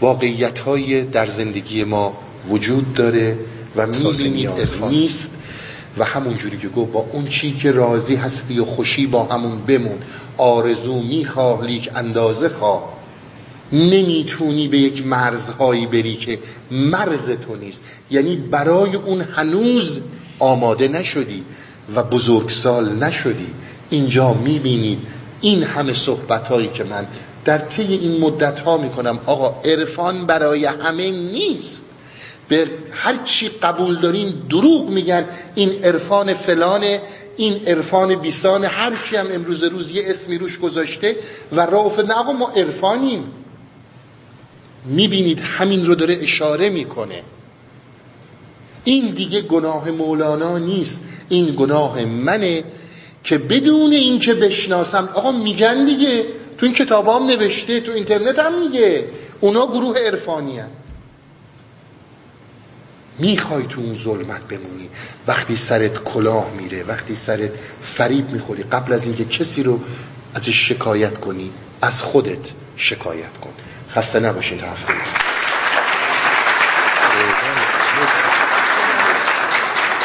واقعیت‌های در زندگی ما وجود داره و می‌بینید نیست و همون جوری که گفت با اون چی که راضی هستی و خوشی با همون بمون. آرزو می‌خواه لیک اندازه خواه. نمیتونی به یک مرزهایی بری که مرز تو نیست، یعنی برای اون هنوز آماده نشدی و بزرگسال نشدی. اینجا میبینید این همه صحبتهایی که من در طی این مدتها میکنم، آقا عرفان برای همه نیست. به هر چی قبول دارین دروغ میگن، این عرفان فلانه، این عرفان بیسانه، هر کی هم امروز روز یه اسمی روش گذاشته و رافع. نه آقا ما عرفانیم. میبینید همین رو داره اشاره میکنه. این دیگه گناه مولانا نیست، این گناه منه که بدون این که بشناسم. آقا میگن دیگه، تو این کتاب هم نوشته، تو اینترنت هم میگه اونا گروه عرفانی هم. میخوای تو اون ظلمت بمونی، وقتی سرت کلاه میره، وقتی سرت فریب میخوری، قبل از اینکه کسی رو ازش شکایت کنی از خودت شکایت کن. خسته نباشید. هفته